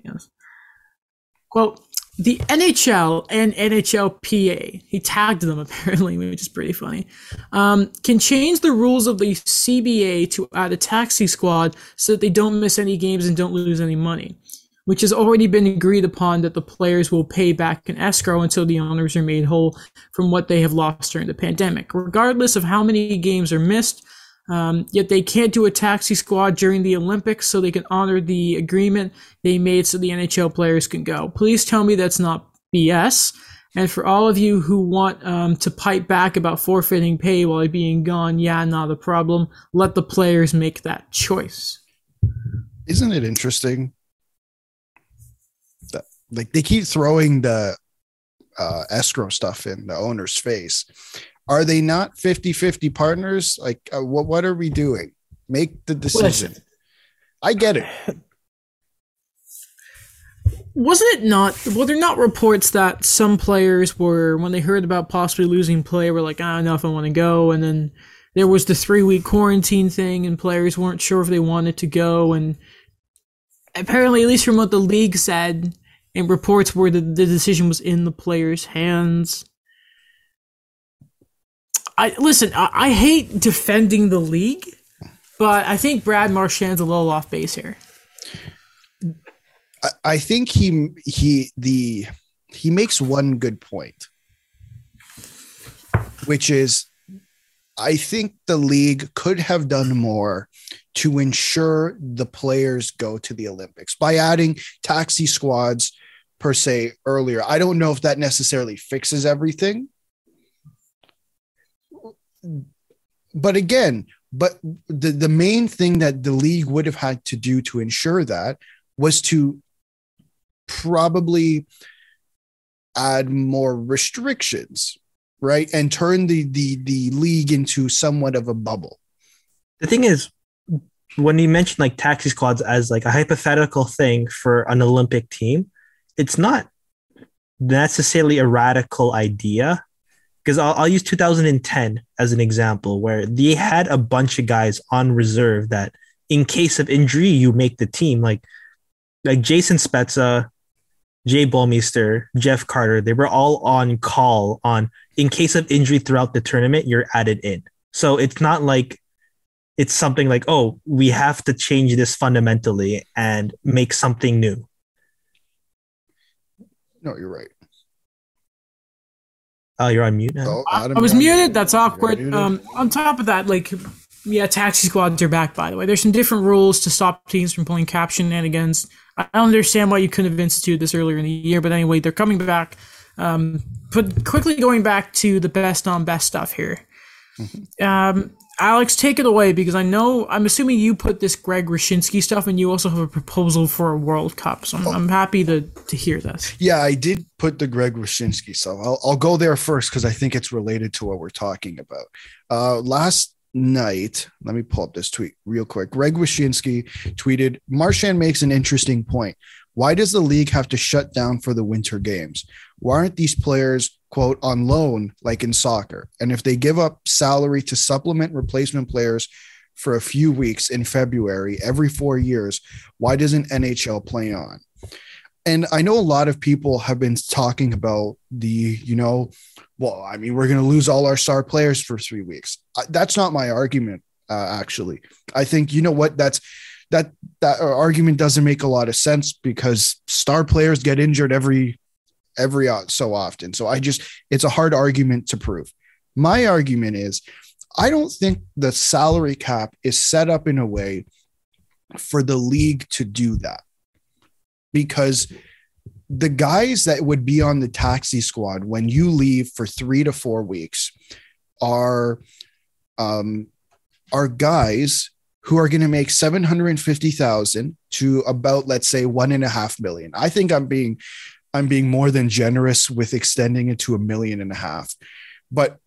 Quote, the N H L and N H L P A, he tagged them apparently, which is pretty funny, um, can change the rules of the C B A to add a taxi squad so that they don't miss any games and don't lose any money, which has already been agreed upon that the players will pay back in escrow until the owners are made whole from what they have lost during the pandemic, regardless of how many games are missed. Um, yet they can't do a taxi squad during the Olympics so they can honor the agreement they made so the N H L players can go. Please tell me that's not B S. And for all of you who want um, to pipe back about forfeiting pay while being gone, yeah, not a problem. Let the players make that choice. Isn't it interesting? That, like, they keep throwing the uh, escrow stuff in the owner's face. Are they not fifty-fifty partners? Like, uh, what, what are we doing? Make the decision. Listen, I get it. Wasn't it not? Well, there are not reports that some players were, when they heard about possibly losing play, were like, I don't know if I want to go. And then there was the three-week quarantine thing, and players weren't sure if they wanted to go. And apparently, at least from what the league said, and reports were that the decision was in the players' hands. I listen, I, I hate defending the league, but I think Brad Marchand's a little off base here. I think he he the he makes one good point, which is, I think the league could have done more to ensure the players go to the Olympics by adding taxi squads per se earlier. I don't know if that necessarily fixes everything, but again, but the the main thing that the league would have had to do to ensure that was to probably add more restrictions, right? And turn the, the, the league into somewhat of a bubble. The thing is, when you mention like taxi squads as like a hypothetical thing for an Olympic team, it's not necessarily a radical idea. Because I'll, I'll use two thousand ten as an example, where they had a bunch of guys on reserve that in case of injury, you make the team. Like, Like Jason Spezza, Jay Ballmeister, Jeff Carter, they were all on call on in case of injury throughout the tournament, you're added in. So it's not like it's something like, oh, we have to change this fundamentally and make something new. No, you're right. Oh, you're on mute now. Oh, Adam, I was muted. Mute. That's awkward. Muted. Um, on top of that, like... Yeah, taxi squads are back, by the way. There's some different rules to stop teams from playing cap shenanigans. I don't understand why you couldn't have instituted this earlier in the year, but anyway, they're coming back. Um, but quickly going back to the best-on-best stuff here. Mm-hmm. Um, Alex, take it away, because I know, I'm assuming you put this Greg Ryschinski stuff, and you also have a proposal for a World Cup, so I'm, oh. I'm happy to, to hear this. Yeah, I did put the Greg Ryschinski stuff. I'll, I'll go there first, because I think it's related to what we're talking about. Uh, last... night, let me pull up this tweet real quick. Greg Wyshynski tweeted, Marchand makes an interesting point. Why does the league have to shut down for the winter games? Why aren't these players, quote, on loan like in soccer? And if they give up salary to supplement replacement players for a few weeks in February every four years, why doesn't N H L play on? And I know a lot of people have been talking about the, you know, well, I mean, we're going to lose all our star players for three weeks. That's not my argument, uh, actually. I think, you know what, that's that that argument doesn't make a lot of sense because star players get injured every every so often. So I just, it's a hard argument to prove. My argument is, I don't think the salary cap is set up in a way for the league to do that. Because the guys that would be on the taxi squad when you leave for three to four weeks are, um, are guys who are going to make seven hundred fifty thousand dollars to about, let's say, one and a half million. I think I'm being, I'm being more than generous with extending it to a million and a half, but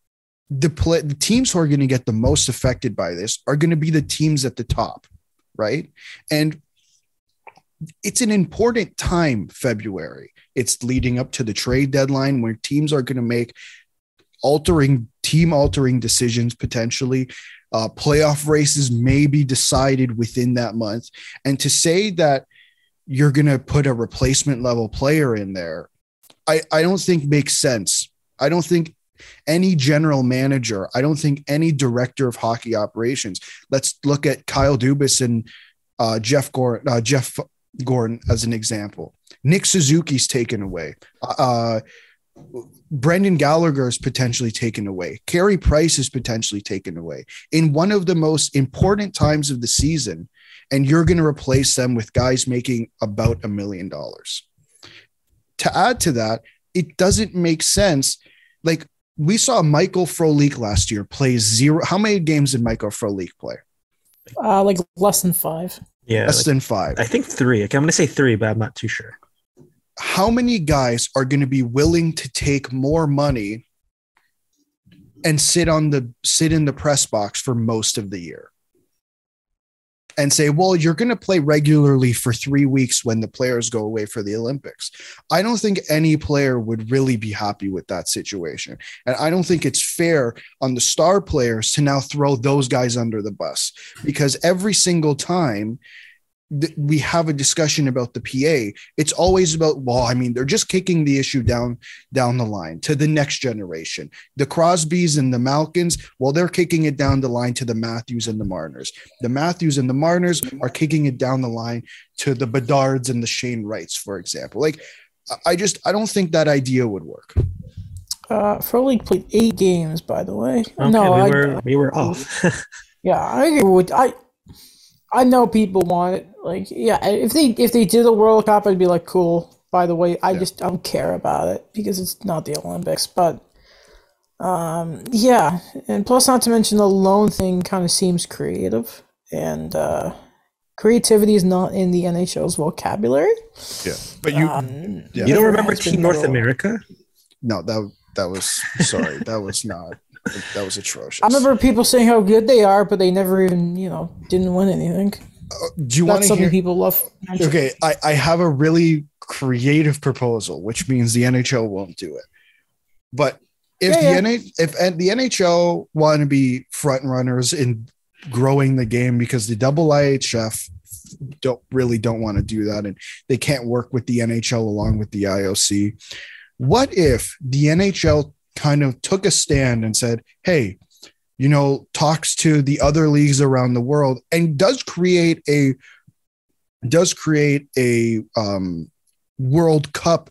the, play, the teams who are going to get the most affected by this are going to be the teams at the top. Right. And it's an important time, February. It's leading up to the trade deadline where teams are going to make altering team altering decisions potentially. Uh, playoff races may be decided within that month. And to say that you're going to put a replacement level player in there, I, I don't think makes sense. I don't think any general manager, I don't think any director of hockey operations. Let's look at Kyle Dubas and uh, Jeff Gordon, uh, Jeff Gordon as an example. Nick Suzuki's taken away. Uh, Brendan Gallagher is potentially taken away. Carey Price is potentially taken away in one of the most important times of the season, and you're going to replace them with guys making about a million dollars. To add to that, it doesn't make sense. Like, we saw Michael Frolik last year play zero. How many games did Michael Frolik play? Uh, like less than five. Yeah. Less like, than five. I think three. Like, I'm going to say three, but I'm not too sure. How many guys are going to be willing to take more money and sit on the sit in the press box for most of the year and say, well, you're going to play regularly for three weeks when the players go away for the Olympics? I don't think any player would really be happy with that situation. And I don't think it's fair on the star players to now throw those guys under the bus, because every single time th- we have a discussion about the P A, it's always about, well, I mean, they're just kicking the issue down, down the line to the next generation. The Crosbys and the Malkins, well, they're kicking it down the line to the Matthews and the Marners. The Matthews and the Marners are kicking it down the line to the Bedards and the Shane Wrights, for example. Like, I just, I don't think that idea would work. Uh, Frolik played eight games, by the way. Okay, no, we, I, were, we were off. Yeah, I would. I, I know people want it. Like, yeah, if they if they did the World Cup, I'd be like, cool. By the way, I yeah. just don't care about it because it's not the Olympics. But, um, yeah, and plus, not to mention the loan thing kind of seems creative, and uh, creativity is not in the N H L's vocabulary. Yeah, but you um, yeah. you don't remember Team North little... America? No, that that was sorry, that was not. That was atrocious. I remember people saying how good they are, but they never even, you know, didn't win anything. Uh, do you want to something hear... people love? Okay, I, I have a really creative proposal, which means the N H L won't do it. But if yeah, the yeah. N H L, if and the N H L want to be front runners in growing the game, because the I I H F don't really don't want to do that, and they can't work with the N H L along with the I O C. What if the N H L kind of took a stand and said, hey, you know, talks to the other leagues around the world and does create a does create a um, World Cup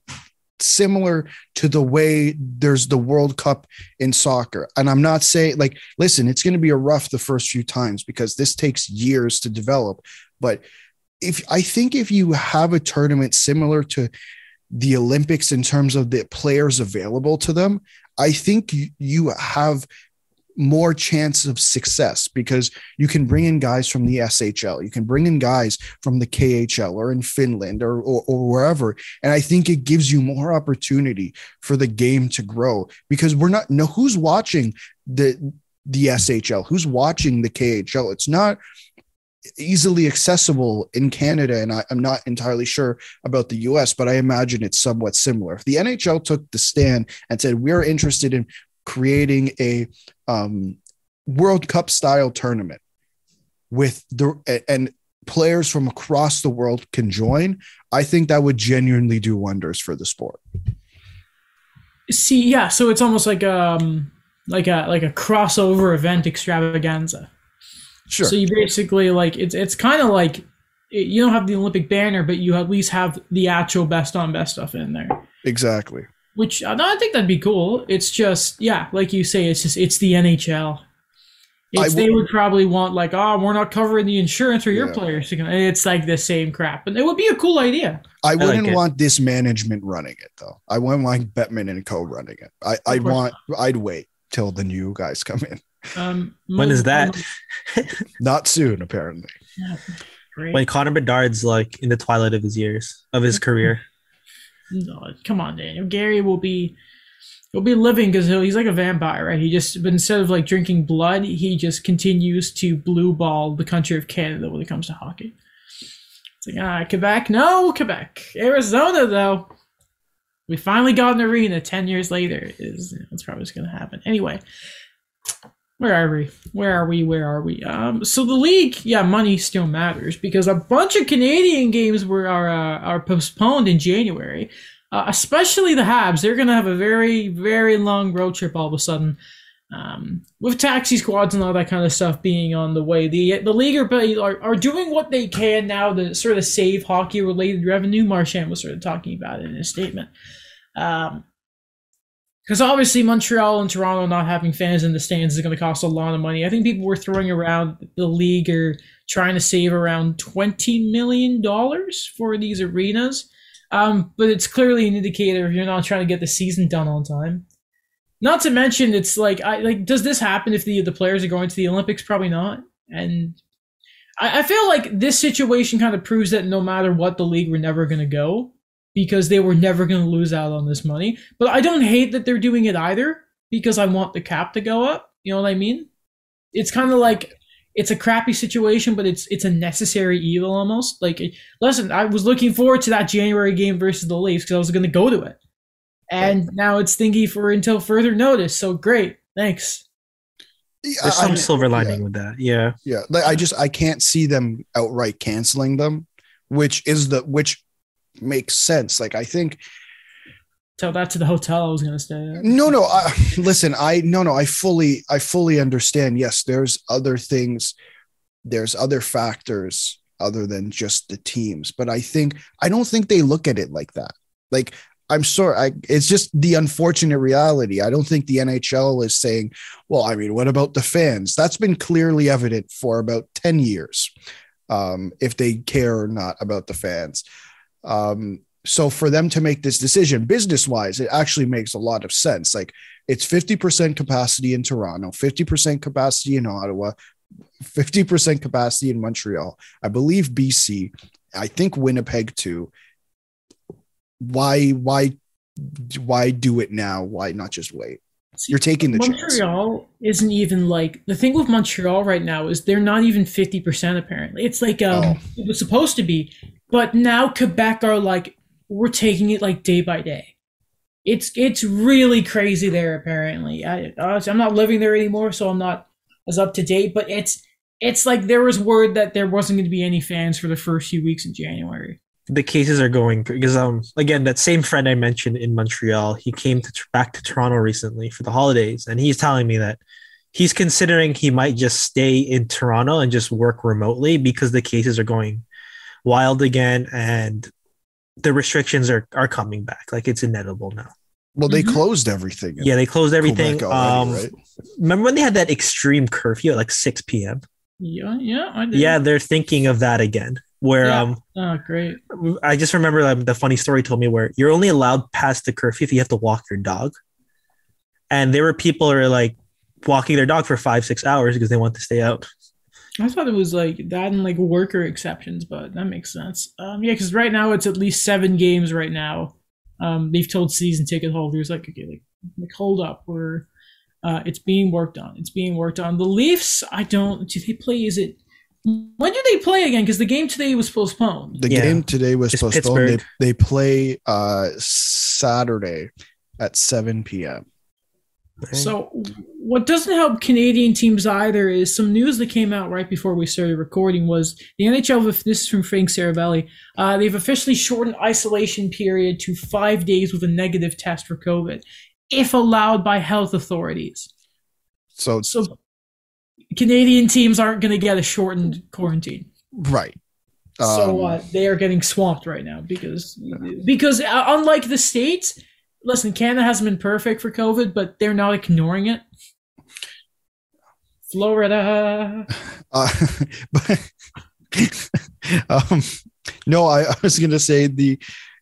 similar to the way there's the World Cup in soccer? And I'm not saying, like, listen, it's going to be a rough the first few times because this takes years to develop. But if I think if you have a tournament similar to the Olympics in terms of the players available to them, I think you have more chance of success because you can bring in guys from the S H L. You can bring in guys from the K H L or in Finland or, or, or wherever. And I think it gives you more opportunity for the game to grow because we're not no who's watching the, the S H L, who's watching the K H L. It's not easily accessible in Canada. And I, I'm not entirely sure about the U S, but I imagine it's somewhat similar. If the N H L took the stand and said, we're interested in creating a um, World Cup style tournament with the, and players from across the world can join, I think that would genuinely do wonders for the sport. See, yeah. So it's almost like, um, like a, like a crossover event extravaganza. Sure. So you basically like it's it's kind of like you don't have the Olympic banner, but you at least have the actual best on best stuff in there. Exactly. Which no, I think that'd be cool. It's just yeah, like you say, it's just it's the N H L. It's, w- they would probably want like oh, we're not covering the insurance or your yeah. players. It's like the same crap, but it would be a cool idea. I wouldn't I like want this management running it though. I wouldn't like Bettman and Co running it. I I want not. I'd wait till the new guys come in. Um, when is that? Not soon, apparently. Yeah, when Connor Bedard's like in the twilight of his years, of his career. No, come on, Daniel. Gary will be, will be living because he's like a vampire, right? He just, but instead of like drinking blood, he just continues to blue ball the country of Canada when it comes to hockey. It's like ah, Quebec, no Quebec, Arizona though. We finally got an arena ten years later. Is that's probably what's going to happen anyway. Where are we? Where are we? Where are we? Um, so the league, yeah, money still matters because a bunch of Canadian games were are uh, are postponed in January, uh, especially the Habs. They're gonna have a very very long road trip all of a sudden, um, with taxi squads and all that kind of stuff being on the way. The the league are are, are doing what they can now to sort of save hockey related revenue. Marchand was sort of talking about it in his statement. Um, Because obviously Montreal and Toronto not having fans in the stands is going to cost a lot of money. I think people were throwing around the league or trying to save around twenty million dollars for these arenas. Um, but it's clearly an indicator you're not trying to get the season done on time. Not to mention, it's like, I like, does this happen if the the players are going to the Olympics? Probably not. And I, I feel like this situation kind of proves that no matter what, the league were never going to go because they were never going to lose out on this money. But I don't hate that they're doing it either because I want the cap to go up. You know what I mean? It's kind of like it's a crappy situation, but it's it's a necessary evil almost. Like, listen, I was looking forward to that January game versus the Leafs because I was going to go to it. And now it's stinky for until further notice. So great, thanks. Yeah, There's some I, silver lining yeah. with that, yeah, yeah. Like, I just I can't see them outright canceling them, which is the which makes sense. Like I think. Tell that to the hotel I was going to stay at. No, no. I, listen, I no, no. I fully, I fully understand. Yes, there's other things. There's other factors other than just the teams, but I think I don't think they look at it like that. Like. I'm sorry. I, it's just the unfortunate reality. I don't think the N H L is saying, well, I mean, what about the fans? That's been clearly evident for about ten years, um, if they care or not about the fans. Um, so for them to make this decision business-wise, it actually makes a lot of sense. Like it's fifty percent capacity in Toronto, fifty percent capacity in Ottawa, fifty percent capacity in Montreal. I believe B C, I think Winnipeg too. Why, why, why do it now? Why not just wait? See, You're taking the Montreal chance. Montreal isn't even like the thing with Montreal right now is they're not even fifty percent apparently. It's like um, oh. it was supposed to be, but now Quebec are like we're taking it like day by day. It's it's really crazy there apparently. I honestly, I'm not living there anymore, so I'm not as up to date. But it's it's like there was word that there wasn't going to be any fans for the first few weeks in January. The cases are going because, um, again, that same friend I mentioned in Montreal, he came to, back to Toronto recently for the holidays, and he's telling me that he's considering he might just stay in Toronto and just work remotely because the cases are going wild again and the restrictions are, are coming back. Like, it's inevitable now. Well, they mm-hmm. closed everything. Yeah, they closed everything. Already, um, right? Remember when they had that extreme curfew at like six p.m.? Yeah, yeah, I did. Yeah, they're thinking of that again. Where yeah. um, oh great! I just remember like, the funny story told me where you're only allowed past the curfew if you have to walk your dog, and there were people who are like walking their dog for five six hours because they want to stay out. I thought it was like that and like worker exceptions, but that makes sense. Um, yeah, because right now it's at least seven games right now. Um, they've told season ticket holders like, okay, like, like hold up, we're uh, it's being worked on. It's being worked on. The Leafs, I don't. Do they play? Is it? When do they play again? Because the game today was postponed. The yeah. game today was it's postponed. They, they play uh, Saturday at seven p.m. So what doesn't help Canadian teams either is some news that came out right before we started recording was the N H L, this is from Frank Ceribelli, uh, they've officially shortened isolation period to five days with a negative test for COVID, if allowed by health authorities. So... so Canadian teams aren't going to get a shortened quarantine, right? Um, so uh, they are getting swamped right now because because unlike the States, listen, Canada hasn't been perfect for COVID, but they're not ignoring it. Florida, uh, but um, no, I, I was going to say the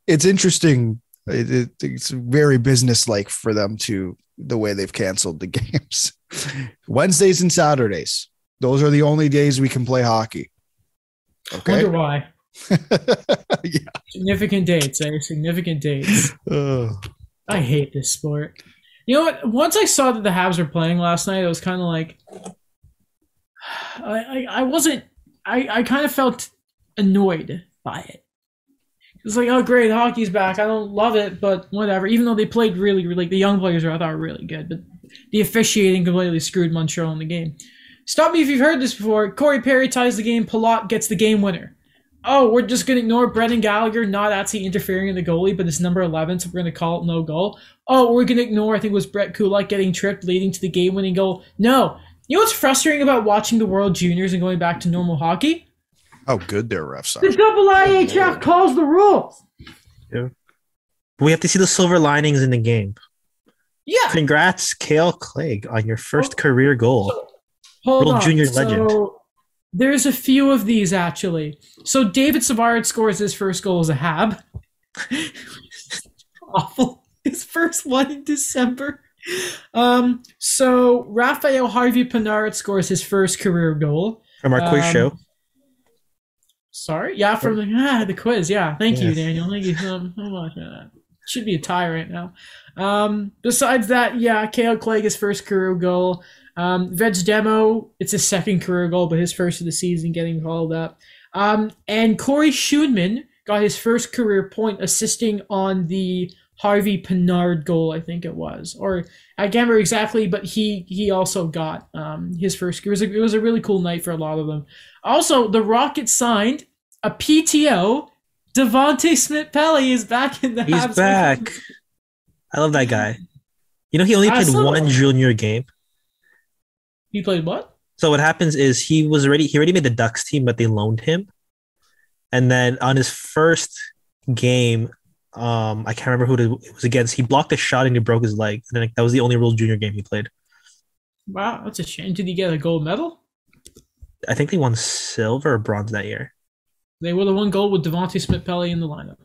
it's interesting. It, it, it's very businesslike for them to the way they've canceled the games. Wednesdays and Saturdays. Those are the only days we can play hockey. Okay. Wonder why. yeah. Significant dates, eh? Significant dates. Oh. I hate this sport. You know what? Once I saw that the Habs were playing last night, I was kind of like, I, I, I wasn't, I, I kind of felt annoyed by it. It's like, oh, great, hockey's back. I don't love it, but whatever. Even though they played really, really, the young players I thought were really good, but the officiating completely screwed Montreal in the game. Stop me if you've heard this before. Corey Perry ties the game. Palat gets the game winner. Oh, we're just going to ignore Brendan Gallagher not actually interfering in the goalie, but it's number eleven, so we're going to call it no goal. Oh, we're going to ignore, I think it was Brett Kulak getting tripped, leading to the game-winning goal. No. You know what's frustrating about watching the World Juniors and going back to normal hockey? How good their refs are. The I I H F oh, calls the rules. Yeah. We have to see the silver linings in the game. Yeah. Congrats, Cale Clegg, on your first oh, career goal. So, hold World on. Junior so, legend. There's a few of these, actually. So David Savard scores his first goal as a Hab. Awful. His first one in December. Um, so Rafael Harvey-Pinard scores his first career goal. From our quiz um, show. Sorry? Yeah, from the, ah, the quiz. Yeah, thank yes. you, Daniel. Thank you. Um, oh should be a tie right now. Um, besides that, yeah, Cale Clegg, his first career goal. Um, Veg Demo, it's his second career goal, but his first of the season getting called up. Um, and Corey Schoenman got his first career point assisting on the Harvey-Pinard goal, I think it was. Or I can't remember exactly, but he he also got um, his first. It was, a, it was a really cool night for a lot of them. Also, the Rockets signed a P T O. Devontae Smith-Pelly is back in the Habs. He's back. I love that guy. You know, he only played one junior game. He played what? So what happens is he was already he already made the Ducks team, but they loaned him. And then on his first game, um, I can't remember who it was against. He blocked a shot and he broke his leg. And then that was the only real junior game he played. Wow, that's a shame. Did he get a gold medal? I think they won silver or bronze that year. They were the one goal with Devontae Smith-Pelly in the lineup.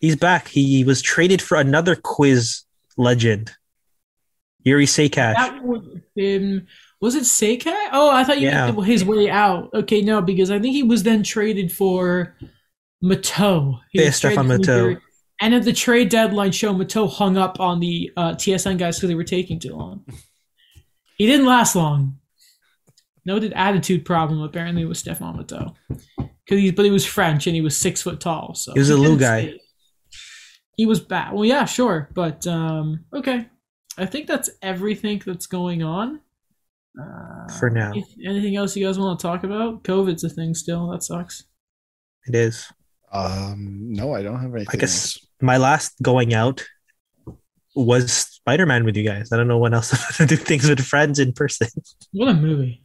He's back. He was traded for another quiz legend, Yuri Sekach. That would have been, was it Sekach? Oh, I thought you yeah. meant his way out. Okay, no, because I think he was then traded for Mateau. Yeah, Stefan Mateau. And at the trade deadline show, Mateau hung up on the uh, T S N guys because they were taking too long. He didn't last long. Noted attitude problem apparently with Stefan Mateau. Cause he's, but he was French and he was six foot tall. So he was a little guy. He was bad. Well, yeah, sure, but um, okay. I think that's everything that's going on uh, for now. Anything else you guys want to talk about? COVID's a thing still. That sucks. It is. Um, no, I don't have anything. I guess else. My last going out was Spider-Man with you guys. I don't know when else to do things with friends in person. What a movie!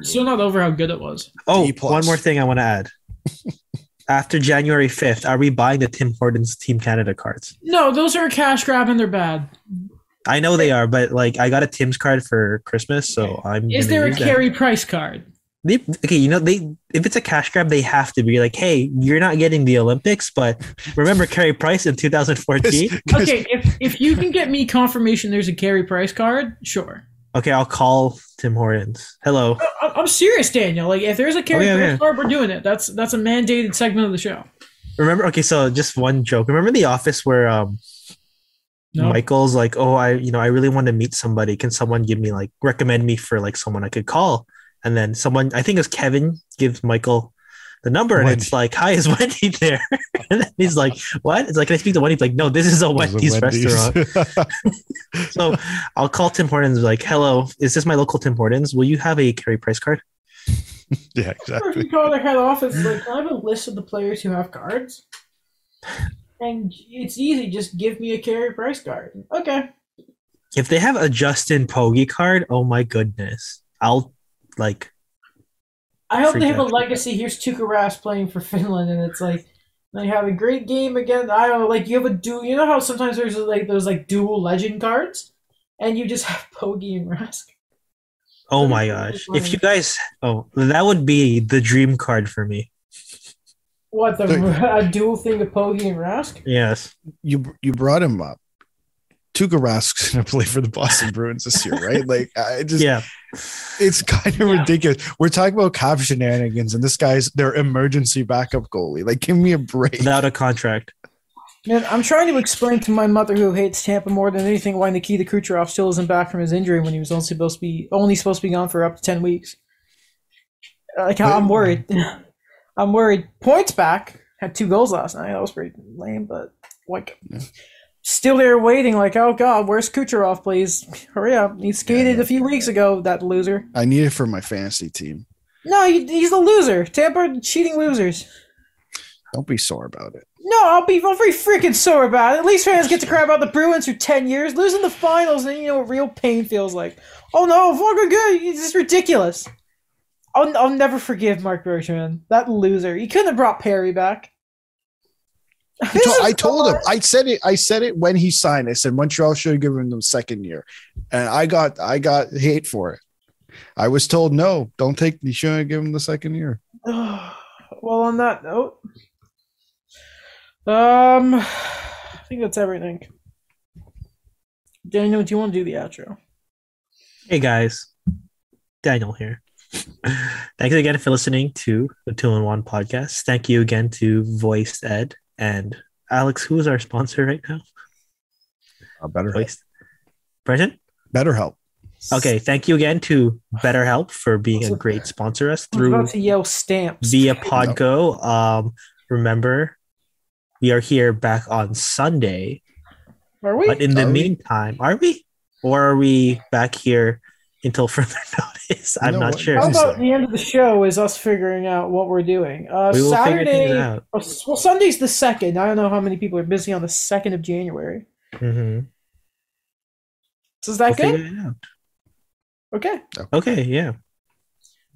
Still not over how good it was. Oh, one more thing I want to add. After January fifth, are we buying the Tim Hortons Team Canada cards? No, those are a cash grab and they're bad. I know they are, but like I got a Tim's card for Christmas, so I'm. Is there a Carey Price card? They, okay, you know they. If it's a cash grab, they have to be like, "Hey, you're not getting the Olympics, but remember Carey Price in two thousand fourteen." Okay, if if you can get me confirmation, there's a Carey Price card. Sure. Okay, I'll call Tim Hortons. Hello. No, I'm serious, Daniel. Like, if there's a Carey oh, yeah, Price yeah. card, we're doing it. That's that's a mandated segment of the show. Remember? Okay, so just one joke. Remember The Office where um, no. Michael's like, "Oh, I, you know, I really want to meet somebody. Can someone give me like recommend me for like someone I could call?" And then someone, I think it was Kevin, gives Michael the number, Wendy. And it's like, "Hi, is Wendy there?" And then he's like, "What?" It's like, "Can I speak to Wendy?" He's like, "No, this is a Wendy's, a Wendy's. restaurant." So I'll call Tim Hortons, like, "Hello, is this my local Tim Hortons? Will you have a Carey Price card?" Yeah, exactly. You go to the head office, like, "I have a list of the players who have cards, and it's easy. Just give me a Carey Price card." Okay. If they have a Justin Pogge card, oh my goodness, I'll like. I hope they have a legacy. Here's Tuukka Rask playing for Finland, and it's like they have a great game again. I don't know, like you have a dual. You know how sometimes there's like those like dual legend cards, and you just have Pogge and Rask. Oh my gosh! If you guys, oh, that would be the dream card for me. What the a dual thing of Pogge and Rask? Yes, you you brought him up. Tuukka Rask's going to play for the Boston Bruins this year, right? Like, I just, yeah. It's kind of yeah. ridiculous. We're talking about cap shenanigans, and this guy's their emergency backup goalie. Like, give me a break. Without a contract. Man, I'm trying to explain to my mother, who hates Tampa more than anything, why Nikita Kucherov still isn't back from his injury when he was only supposed to be only supposed to be gone for up to ten weeks. Like, I'm worried. I'm worried. Points back. Had two goals last night. That was pretty lame, but like. Yeah. Still there waiting like, oh, God, where's Kucherov, please? Hurry up. He skated yeah, a few weeks ago, that loser. I need it for my fantasy team. No, he, he's a loser. Tampa are cheating losers. Don't be sore about it. No, I'll be very freaking sore about it. At least fans get to cry about the Bruins for ten years. Losing the finals, and you know what real pain feels like. Oh, no, fucking good. It's just ridiculous. I'll, I'll never forgive Marc Bergevin. That loser. He couldn't have brought Perry back. Told, I told him. I said it. I said it when he signed. I said Montreal should have given them second year, and I got I got hate for it. I was told no, don't take. You shouldn't give him the second year. Well, on that note, Um, I think that's everything. Daniel, do you want to do the outro? Hey, guys. Daniel here. Thanks again for listening to the two in one podcast. Thank you again to Voice Ed. And Alex, who is our sponsor right now? Uh, BetterHelp. Brendan? BetterHelp. Okay, thank you again to BetterHelp for being a great sponsor us through. I'm about to yell stamps. Via Podgo. No. Um, remember, we are here back on Sunday. Are we? But in the are meantime, we? are we? Or are we back here until further notice? I'm no, not sure. How about the end of the show is us figuring out what we're doing? Uh, we will Saturday. Figure it out. Oh, well, Sunday's the second. I don't know how many people are busy on the second of January. Mm-hmm. So is that we'll good? Okay. Okay, yeah.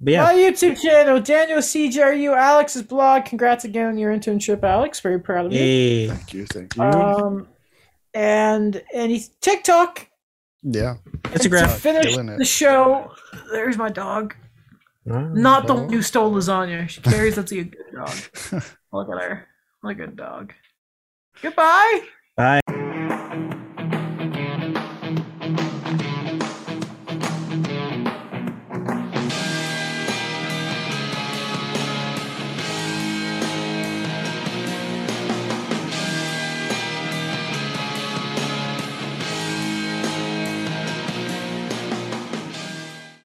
But yeah. My YouTube channel, Daniel C J R U, Alex's blog. Congrats again on your internship, Alex. Very proud of you. Hey. Thank you, thank you. Um, and any TikTok. Yeah. Instagram. To finish the show, there's my dog. No, Not no. the one who stole lasagna. She carries that's a good dog. Look at her. What a good dog. Goodbye. Bye.